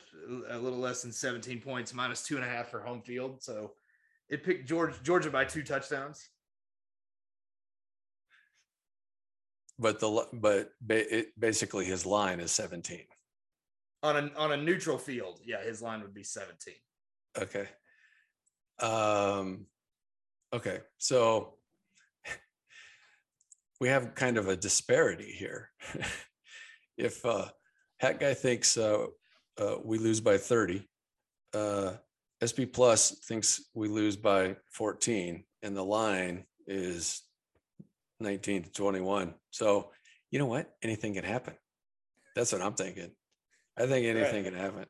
a little less than 17 points, minus 2.5 for home field. So it picked Georgia by 2 touchdowns. But basically his line is 17. On a neutral field, yeah, his line would be 17. Okay. Okay, so we have kind of a disparity here. If Hat Guy thinks we lose by 30, SP Plus thinks we lose by 14, and the line is 19-21. So, you know what? Anything can happen. That's what I'm thinking. I think anything can happen.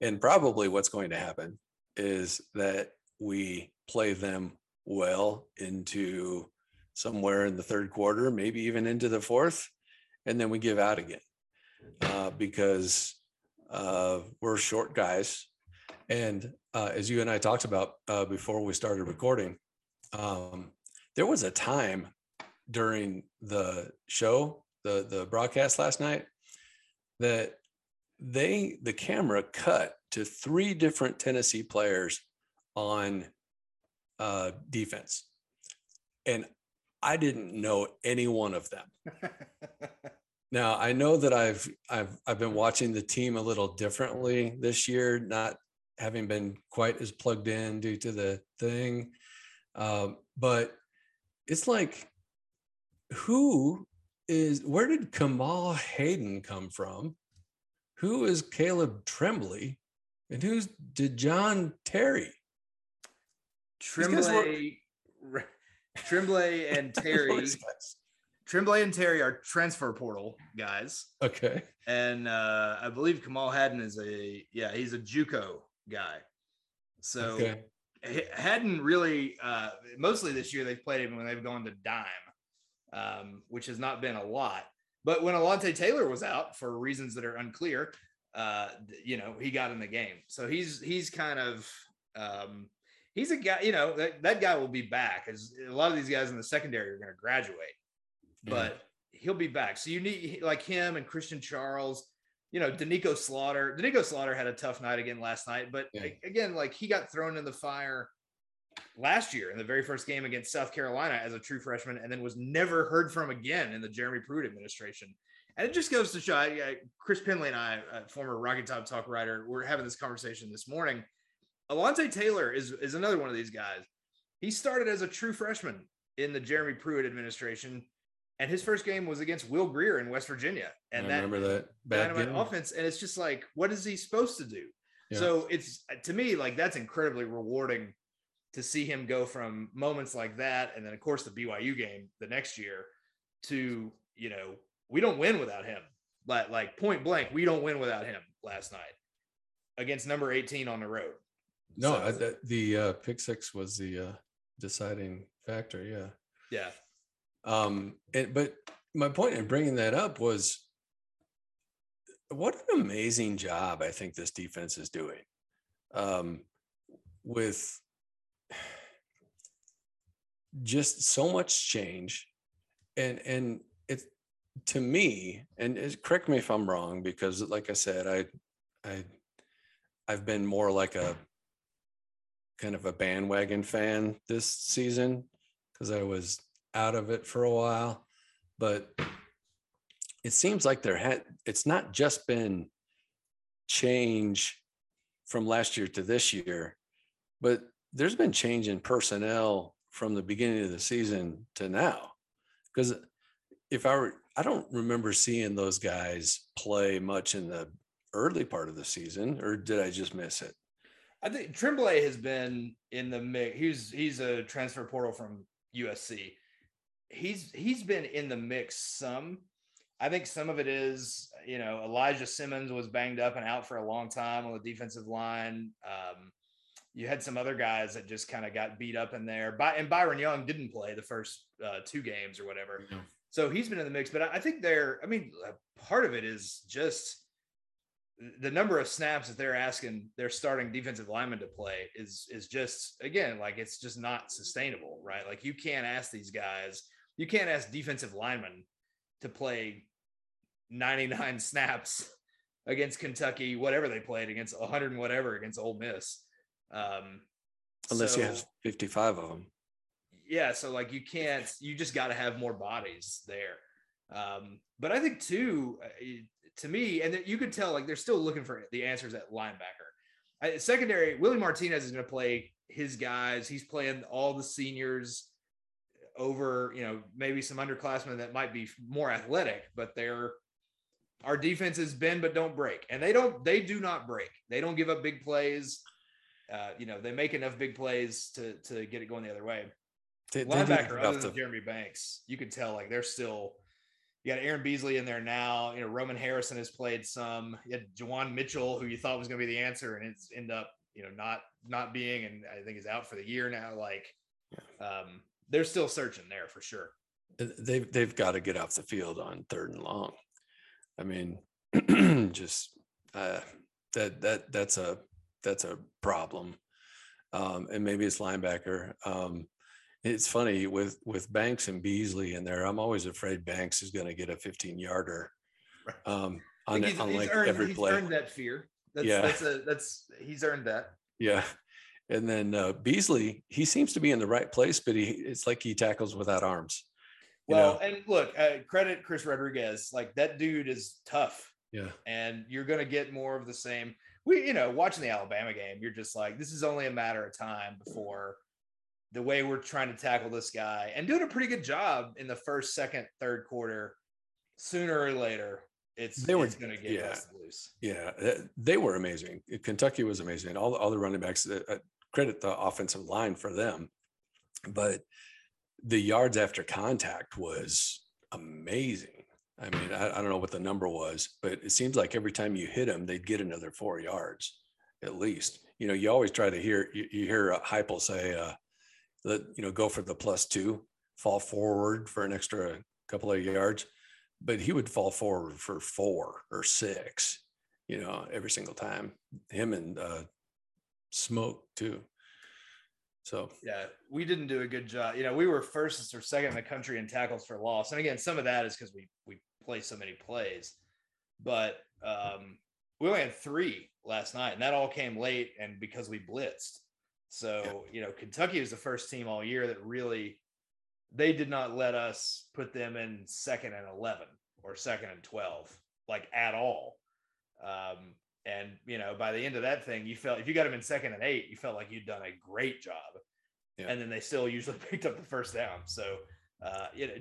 And probably what's going to happen is that we play them well into somewhere in the third quarter, maybe even into the fourth, and then we give out again because we're short guys. And as you and I talked about before we started recording, there was a time during the show, the broadcast last night, that the camera cut to three different Tennessee players on defense. And I didn't know any one of them. Now, I know that I've been watching the team a little differently this year, not having been quite as plugged in due to the thing. But it's like, where did Kamal Hayden come from? Who is Caleb Tremblay? And who's DeJohn Terry? Tremblay and Terry. Tremblay and Terry are transfer portal guys. Okay. And I believe Kamal Haddon is he's a JUCO guy. So okay. Haddon really, mostly this year they've played him when they've gone to dime, which has not been a lot. But when Alontae Taylor was out for reasons that are unclear, he got in the game. So he's kind of he's a guy, that guy will be back, as a lot of these guys in the secondary are going to graduate. But he'll be back. So you need like him and Christian Charles, Danico Slaughter. Danico Slaughter had a tough night again last night, but again, like he got thrown in the fire last year in the very first game against South Carolina as a true freshman, and then was never heard from again in the Jeremy Pruitt administration. And it just goes to show, Chris Penley and I, a former Rocky Top talk writer, we're having this conversation this morning. Alontae Taylor is another one of these guys. He started as a true freshman in the Jeremy Pruitt administration. And his first game was against Will Greer in West Virginia. And I remember that dynamite offense. And it's just like, what is he supposed to do? Yeah. So it's, to me, like that's incredibly rewarding to see him go from moments like that. And then of course the BYU game the next year to, we don't win without him. Like point blank, we don't win without him last night against number 18 on the road. No, so, the pick six was the deciding factor. Yeah. Yeah. But my point in bringing that up was what an amazing job I think this defense is doing with just so much change. And it, to me, correct me if I'm wrong, because like I said, I've been more like a kind of a bandwagon fan this season because I was out of it for a while, but it seems like it's not just been change from last year to this year, but there's been change in personnel from the beginning of the season to now. Because I don't remember seeing those guys play much in the early part of the season, or did I just miss it? I think Tremblay has been in the mix. He's a transfer portal from USC. He's been in the mix some. I think some of it is, Elijah Simmons was banged up and out for a long time on the defensive line. You had some other guys that just kind of got beat up in there. And Byron Young didn't play the first two games or whatever. Yeah. So he's been in the mix. But I think part of it is just the number of snaps that they're asking their starting defensive linemen to play is just, again, like it's just not sustainable, right? Like you can't ask these guys – you can't ask defensive linemen to play 99 snaps against Kentucky, whatever they played against 100 and whatever against Ole Miss. Unless you have 55 of them. Yeah. So like you just got to have more bodies there. But I think too, to me, and you could tell like they're still looking for the answers at linebacker. Secondary, Willie Martinez is going to play his guys. He's playing all the seniors over, maybe some underclassmen that might be more athletic, but our defense is bend but don't break, and they do not break. They don't give up big plays. They make enough big plays to get it going the other way. Linebacker, other than Jeremy Banks, you could tell like they're still. You got Aaron Beasley in there now. Roman Harrison has played some. You had Juwan Mitchell, who you thought was going to be the answer, and it's ended up not being, and I think is out for the year now. Like. They're still searching there for sure. They've got to get off the field on third and long. I mean, just that's a problem. And maybe it's linebacker. It's funny with Banks and Beasley in there. I'm always afraid Banks is going to get a 15-yarder on like every play. He's earned that fear. He's earned that. Yeah. And then Beasley, he seems to be in the right place, but it's like he tackles without arms. And look, credit Chris Rodriguez. Like, that dude is tough. Yeah. And you're going to get more of the same. Watching the Alabama game, you're just like, this is only a matter of time before the way we're trying to tackle this guy and doing a pretty good job in the first, second, third quarter, sooner or later, it's going to get us loose. Yeah. They were amazing. Kentucky was amazing. All the running backs, credit the offensive line for them, but the yards after contact was amazing. I mean, I don't know what the number was, but it seems like every time you hit them, they'd get another 4 yards at least. You know, you always try to hear, you hear Heupel say, go for the +2, fall forward for an extra couple of yards, but he would fall forward for 4 or 6, every single time. Him and Smoke too. So yeah, we didn't do a good job. We were first or second in the country in tackles for loss. And again, some of that is because we play so many plays, but we only had 3 last night, and that all came late and because we blitzed. So, Kentucky was the first team all year that really, they did not let us put them in second and 11 or second and 12, like at all. By the end of that thing, you felt if you got them in second and 8, you felt like you'd done a great job. Yeah. And then they still usually picked up the first down. So,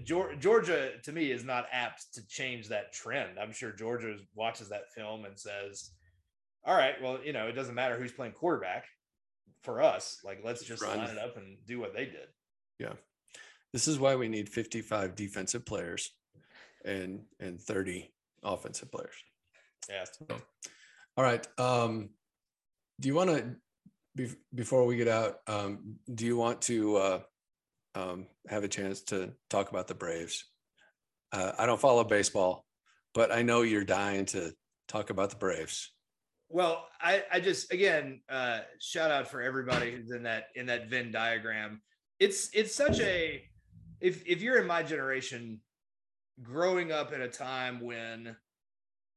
Georgia to me is not apt to change that trend. I'm sure Georgia watches that film and says, all right, well, it doesn't matter who's playing quarterback for us. Like, let's just line it up and do what they did. Yeah. This is why we need 55 defensive players and 30 offensive players. Yeah. So, all right. Do you want to, before we get out, do you want to have a chance to talk about the Braves? I don't follow baseball, but I know you're dying to talk about the Braves. Well, I just, again, shout out for everybody who's in that Venn diagram. It's such a, if you're in my generation, growing up at a time when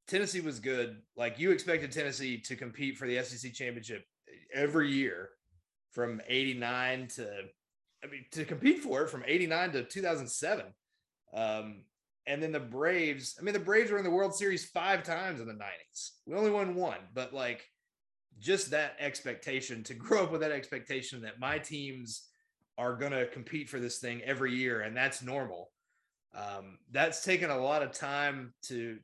Tennessee was good, like you expected Tennessee to compete for the SEC championship every year from 89 to compete for it from 89 to 2007. And then the Braves were in the World Series 5 times in the 90s. We only won 1, but like just that expectation, to grow up with that expectation that my teams are going to compete for this thing every year. And that's normal. That's taken a lot of time to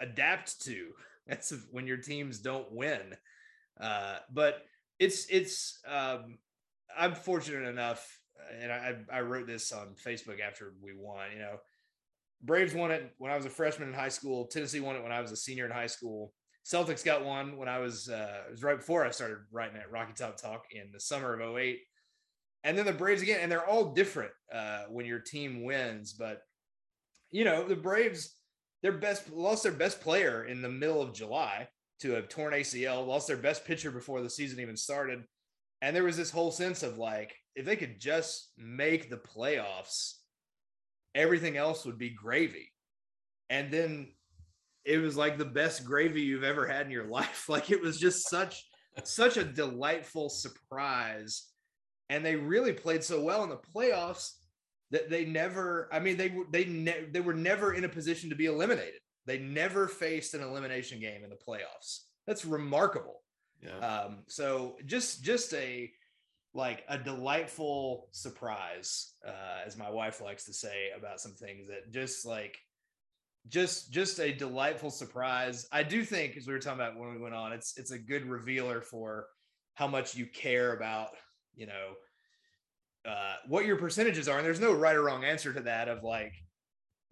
adapt to. That's when your teams don't win. But it's I'm fortunate enough. And I wrote this on Facebook after we won. Braves won it when I was a freshman in high school. Tennessee won it when I was a senior in high school. Celtics got one when I was it was right before I started writing at Rocky Top Talk in the summer of 2008. And then the Braves again, and they're all different when your team wins. But the Braves, lost their best player in the middle of July to a torn ACL, lost their best pitcher before the season even started. And there was this whole sense of like, if they could just make the playoffs, everything else would be gravy. And then it was like the best gravy you've ever had in your life. Like it was just such a delightful surprise. And they really played so well in the playoffs that they never, I mean, they were never in a position to be eliminated. They never faced an elimination game in the playoffs. That's remarkable. Yeah. So just a delightful surprise, as my wife likes to say about some things, that just a delightful surprise. I do think, as we were talking about when we went on, it's a good revealer for how much you care about, what your percentages are. And there's no right or wrong answer to that of like,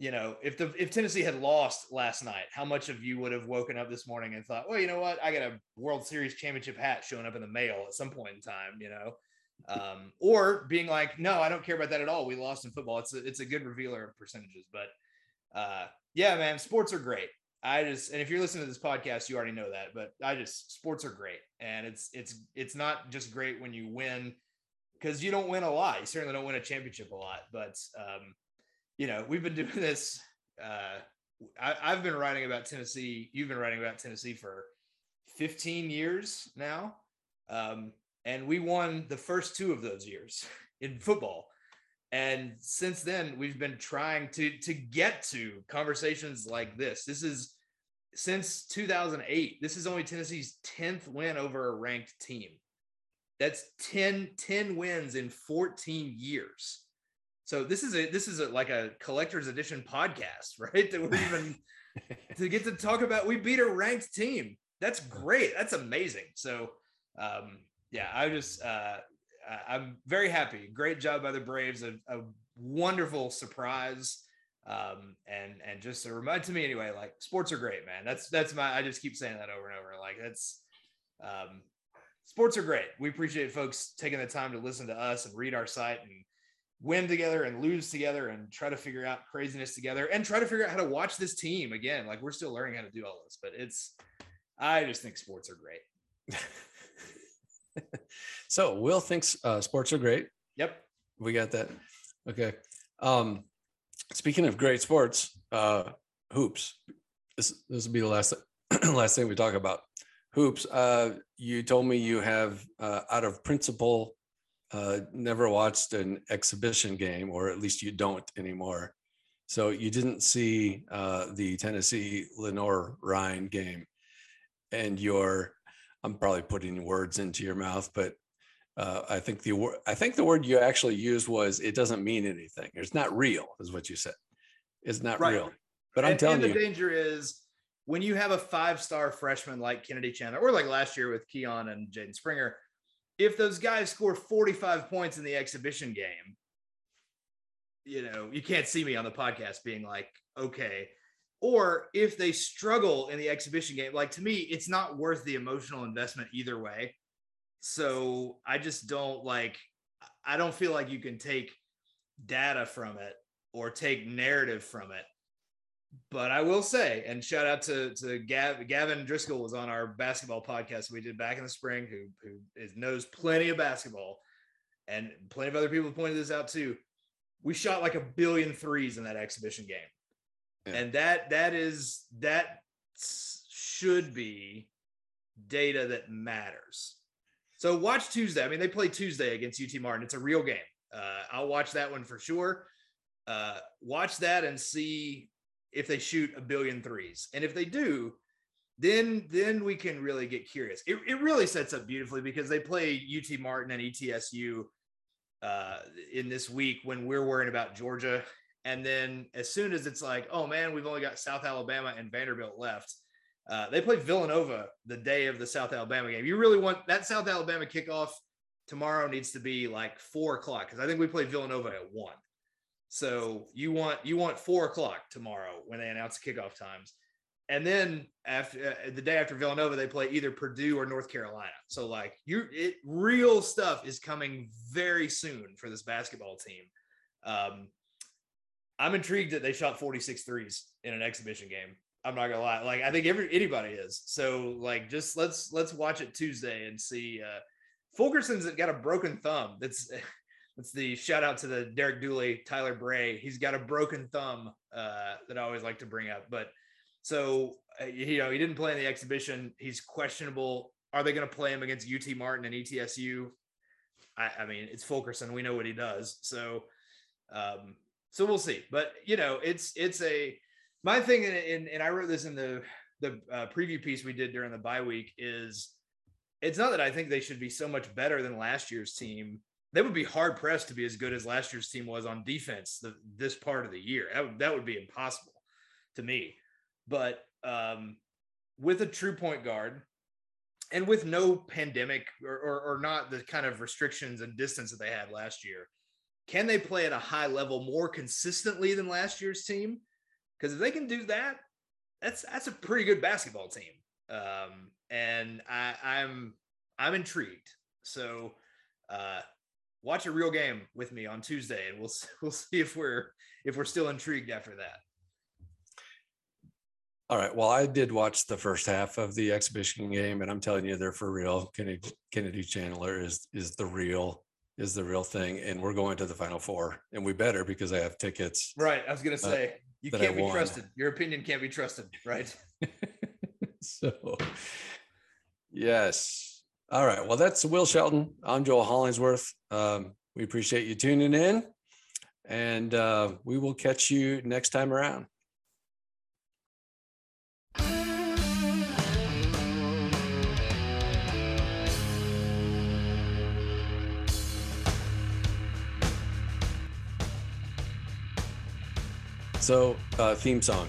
if Tennessee had lost last night, how much of you would have woken up this morning and thought, well, you know what? I got a World Series championship hat showing up in the mail at some point in time, or being like, no, I don't care about that at all. We lost in football. It's a good revealer of percentages, but yeah, man, sports are great. And if you're listening to this podcast, you already know that, but sports are great. And it's not just great when you win. because you don't win a lot. You certainly don't win a championship a lot. But, you know, we've been doing this. I've been writing about Tennessee. You've been writing about Tennessee for 15 years now. And we won the first two of those years in football. And since then, we've been trying to get to conversations like this. This is since 2008. This is only Tennessee's 10th win over a ranked team. That's 10 wins in 14 years. So this is like a collector's edition podcast, right? That we're even to get to talk about. We beat a ranked team. That's great. That's amazing. So yeah, I'm very happy. Great job by the Braves. A wonderful surprise. And just a reminder to me anyway, like sports are great, man. I just keep saying that over and over. Like that's sports are great. We appreciate folks taking the time to listen to us and read our site and win together and lose together and try to figure out craziness together and try to figure out how to watch this team again. Like we're still learning how to do all this, but I just think sports are great. So Will thinks sports are great. Yep. We got that. Okay. Speaking of great sports, hoops, this will be the last thing we talk about. Hoops. You told me you have out of principle, never watched an exhibition game, or at least you don't anymore. So you didn't see the Tennessee Lenoir Rhine game, and I'm probably putting words into your mouth, but I think the word you actually used was it doesn't mean anything. It's not real, is what you said. It's not real. But I'm telling you, the danger is when you have a five-star freshman like Kennedy Chandler, or like last year with Keon and Jaden Springer, if those guys score 45 points in the exhibition game, you know, you can't see me on the podcast being like, okay. Or if they struggle in the exhibition game, like to me, it's not worth the emotional investment either way. So I just don't feel like you can take data from it or take narrative from it. But I will say, and shout out to Gavin Driscoll was on our basketball podcast we did back in the spring, who knows plenty of basketball, and plenty of other people pointed this out too. We shot like 1 billion threes in that exhibition game. And that should be data that matters. So watch Tuesday. I mean, they play Tuesday against UT Martin. It's a real game. I'll watch that one for sure. Watch that and see if they shoot 1 billion threes. And if they do, then we can really get curious. It really sets up beautifully because they play UT Martin and ETSU in this week when we're worrying about Georgia. And then as soon as it's like, oh man, we've only got South Alabama and Vanderbilt left. They play Villanova the day of the South Alabama game. You really want that South Alabama kickoff tomorrow needs to be like 4:00. Because I think we play Villanova at 1:00. So you want 4:00 tomorrow when they announce the kickoff times. And then after the day after Villanova, they play either Purdue or North Carolina. So like real stuff is coming very soon for this basketball team. I'm intrigued that they shot 46 threes in an exhibition game. I'm not gonna lie. Like I think anybody is. So like, just let's watch it Tuesday and see. Fulkerson's got a broken thumb. That's the shout out to the Derek Dooley, Tyler Bray. He's got a broken thumb that I always like to bring up. But so, you know, he didn't play in the exhibition. He's questionable. Are they going to play him against UT Martin and ETSU? I mean, it's Fulkerson. We know what he does. So, so we'll see, but you know, my thing. And I wrote this in the preview piece we did during the bye week is it's not that I think they should be so much better than last year's team. They would be hard pressed to be as good as last year's team was on defense this part of the year. That would be impossible to me, but with a true point guard and with no pandemic or not the kind of restrictions and distance that they had last year, can they play at a high level more consistently than last year's team? Because if they can do that, that's a pretty good basketball team. And I'm intrigued. So watch a real game with me on Tuesday, and we'll see if we're still intrigued after that. All right. Well, I did watch the first half of the exhibition game, and I'm telling you, they're for real. Kennedy Chandler is the real is the real thing, and we're going to the Final Four, and we better, because I have tickets. Right. I was going to say, you can't be trusted. Your opinion can't be trusted, right? So, yes. All right. Well, that's Will Shelton. I'm Joel Hollingsworth. We appreciate you tuning in, and we will catch you next time around. So, theme song.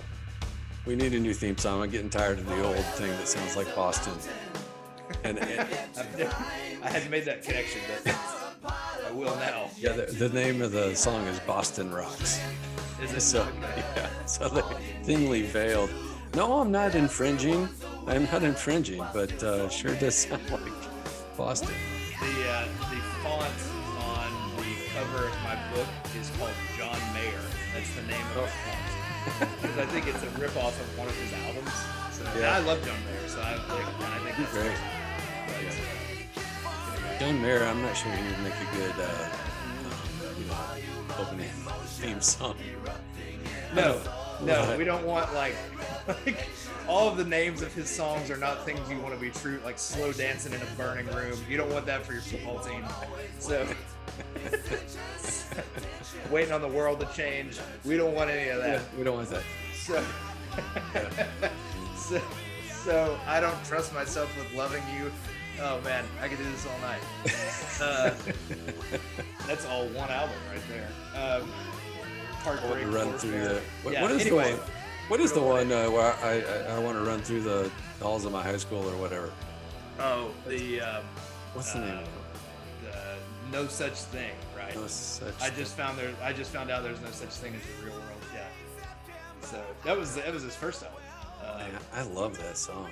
We need a new theme song. I'm getting tired of the old thing that sounds like Boston. And I hadn't made that connection, but I will now. Yeah, the name of the song is Boston Rocks. Is it so? Yeah. So thinly veiled. No, I'm not infringing. But sure does sound like Boston. The font on the cover of my book is called John Mayer. That's the name of it. Because I think it's a ripoff of one of his albums. So yeah. I love John Mayer, so I think that's great. Anyway. John Mayer, I'm not sure he would make a good opening theme song. No, we don't want like all of the names of his songs are not things you want to be true, like Slow Dancing in a Burning Room. You don't want that for your football team. So Waiting on the World to Change. We don't want any of that. Yeah, we don't want that. So, so I don't trust myself with loving you. Oh man, I could do this all night. That's all one album right there. Heartbreak. Run through the. What is the one where I want to run through the halls of my high school or whatever? Oh, the. What's the name of it? No such thing, right? I just found out there's no such thing as the real world. Yeah. So that was his first album. Man, I love that song.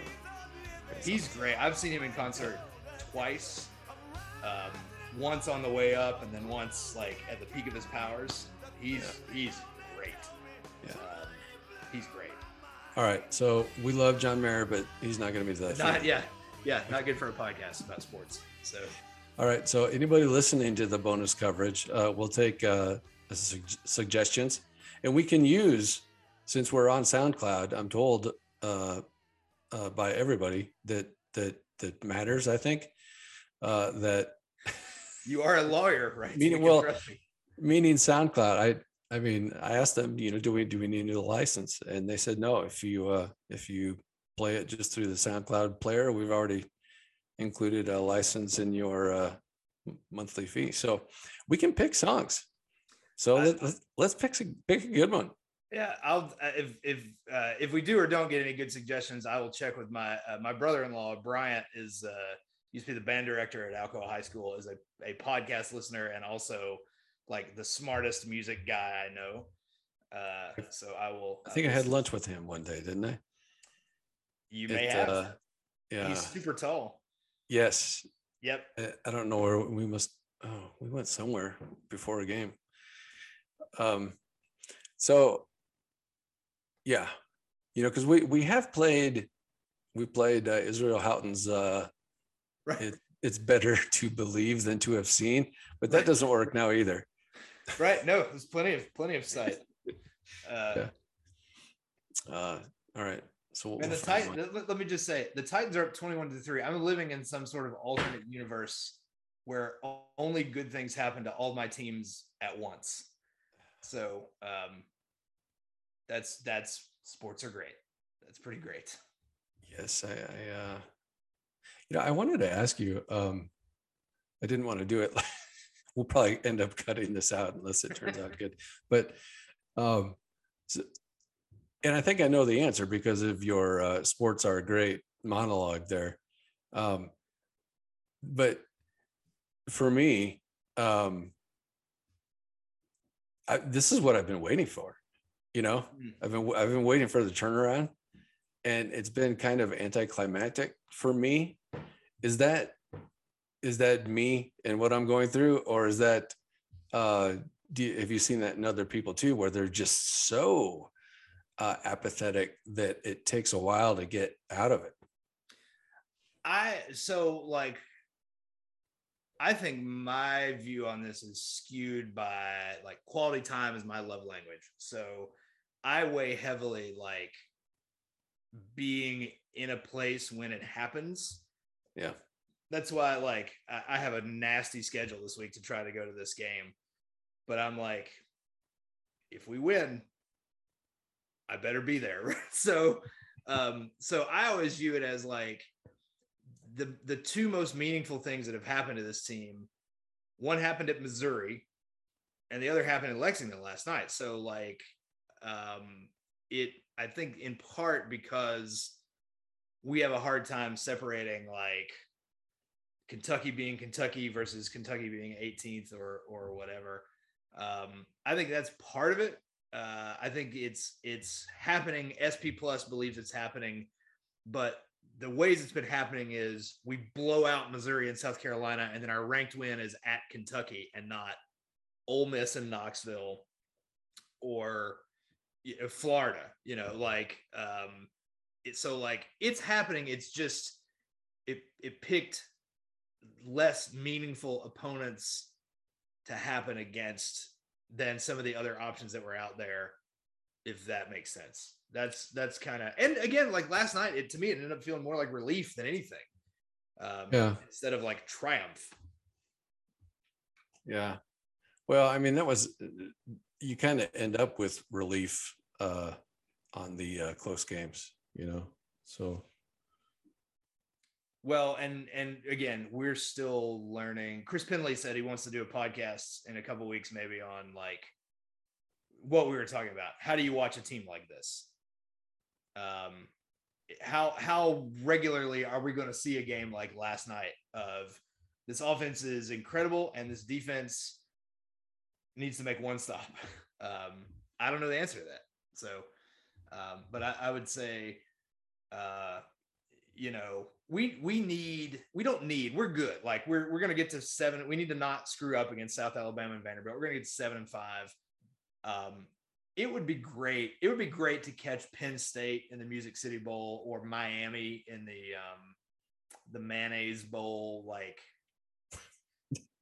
He's great. I've seen him in concert twice. Once on the way up, and then once like at the peak of his powers. He's great. Yeah. He's great. All right. So we love John Mayer, but he's not going to be that. Not good for a podcast about sports. So. All right, so anybody listening to the bonus coverage, we'll take suggestions. And we can use, since we're on SoundCloud, I'm told by everybody that matters, I think, that... You are a lawyer, right? Meaning SoundCloud. I mean, I asked them, do we need a license? And they said, no, if you play it just through the SoundCloud player, we've already... included a license in your monthly fee, so we can pick songs. So let's pick a good one. Yeah, I'll if we do or don't get any good suggestions, I will check with my my brother-in-law Bryant is used to be the band director at Alcoa High School, is a podcast listener and also like the smartest music guy I know. So I will. I think I had lunch with him one day, didn't I? You may have. Yeah, he's super tall. Yes. Yep. I don't know where we went somewhere before a game. So yeah, cause we played Israel Houghton's, right. It's better to believe than to have seen, but that doesn't work now either. Right. No, there's plenty of sight. All right. So and the Titans, let me just say, the Titans are up 21-3. I'm living in some sort of alternate universe where only good things happen to all my teams at once. So that's sports are great. That's pretty great. Yes, I wanted to ask you. I didn't want to do it. We'll probably end up cutting this out unless it turns out good. But. And I think I know the answer because of your sports are great monologue there. But for me, this is what I've been waiting for. I've been waiting for the turnaround, and it's been kind of anticlimactic for me. Is that me and what I'm going through, or is that have you seen that in other people too, where they're just so apathetic that it takes a while to get out of it? I think my view on this is skewed by like quality time is my love language. So I weigh heavily like being in a place when it happens. Yeah. That's why like I have a nasty schedule this week to try to go to this game. But I'm like, if we win, I better be there. So I always view it as like the two most meaningful things that have happened to this team. One happened at Missouri and the other happened in Lexington last night. So like I think in part because we have a hard time separating like Kentucky being Kentucky versus Kentucky being 18th or whatever. I think that's part of it. I think it's happening. SP Plus believes it's happening, but the ways it's been happening is we blow out Missouri and South Carolina, and then our ranked win is at Kentucky and not Ole Miss and Knoxville or Florida, you know, like, so like it's happening. It's just, it picked less meaningful opponents to happen against than some of the other options that were out there, if that makes sense. That's kind of, and again, like last night, to me, it ended up feeling more like relief than anything, instead of like triumph. Yeah. Well, I mean, you kind of end up with relief on the close games, you know? So. Well, and again, we're still learning. Chris Penley said he wants to do a podcast in a couple of weeks, maybe on like what we were talking about. How do you watch a team like this? How regularly are we going to see a game like last night of this offense is incredible and this defense needs to make one stop? I don't know the answer to that. So, but I would say, you know, we're good. Like we're going to get to 7. We need to not screw up against South Alabama and Vanderbilt. We're going to get to 7-5. It would be great. It would be great to catch Penn State in the Music City Bowl or Miami in the Mayonnaise Bowl. Like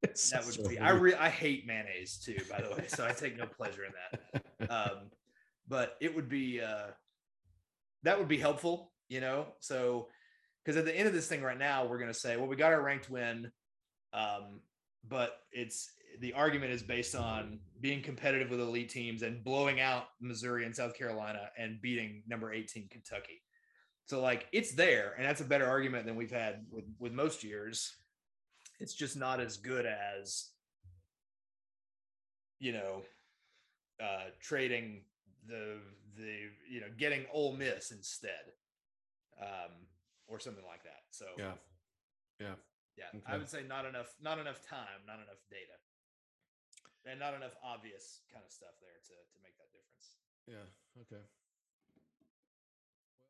that would be, I hate mayonnaise too, by the way. So I take no pleasure in that. But it would be, that would be helpful, you know? So, because at the end of this thing right now, we're going to say, well, we got our ranked win, but the argument is based on being competitive with elite teams and blowing out Missouri and South Carolina and beating number 18 Kentucky. So like it's there, and that's a better argument than we've had with most years. It's just not as good as, you know, trading the you know, getting Ole Miss instead. Or something like that. So yeah. Okay. I would say not enough time, not enough data, and not enough obvious kind of stuff there to make that difference. Yeah. Okay.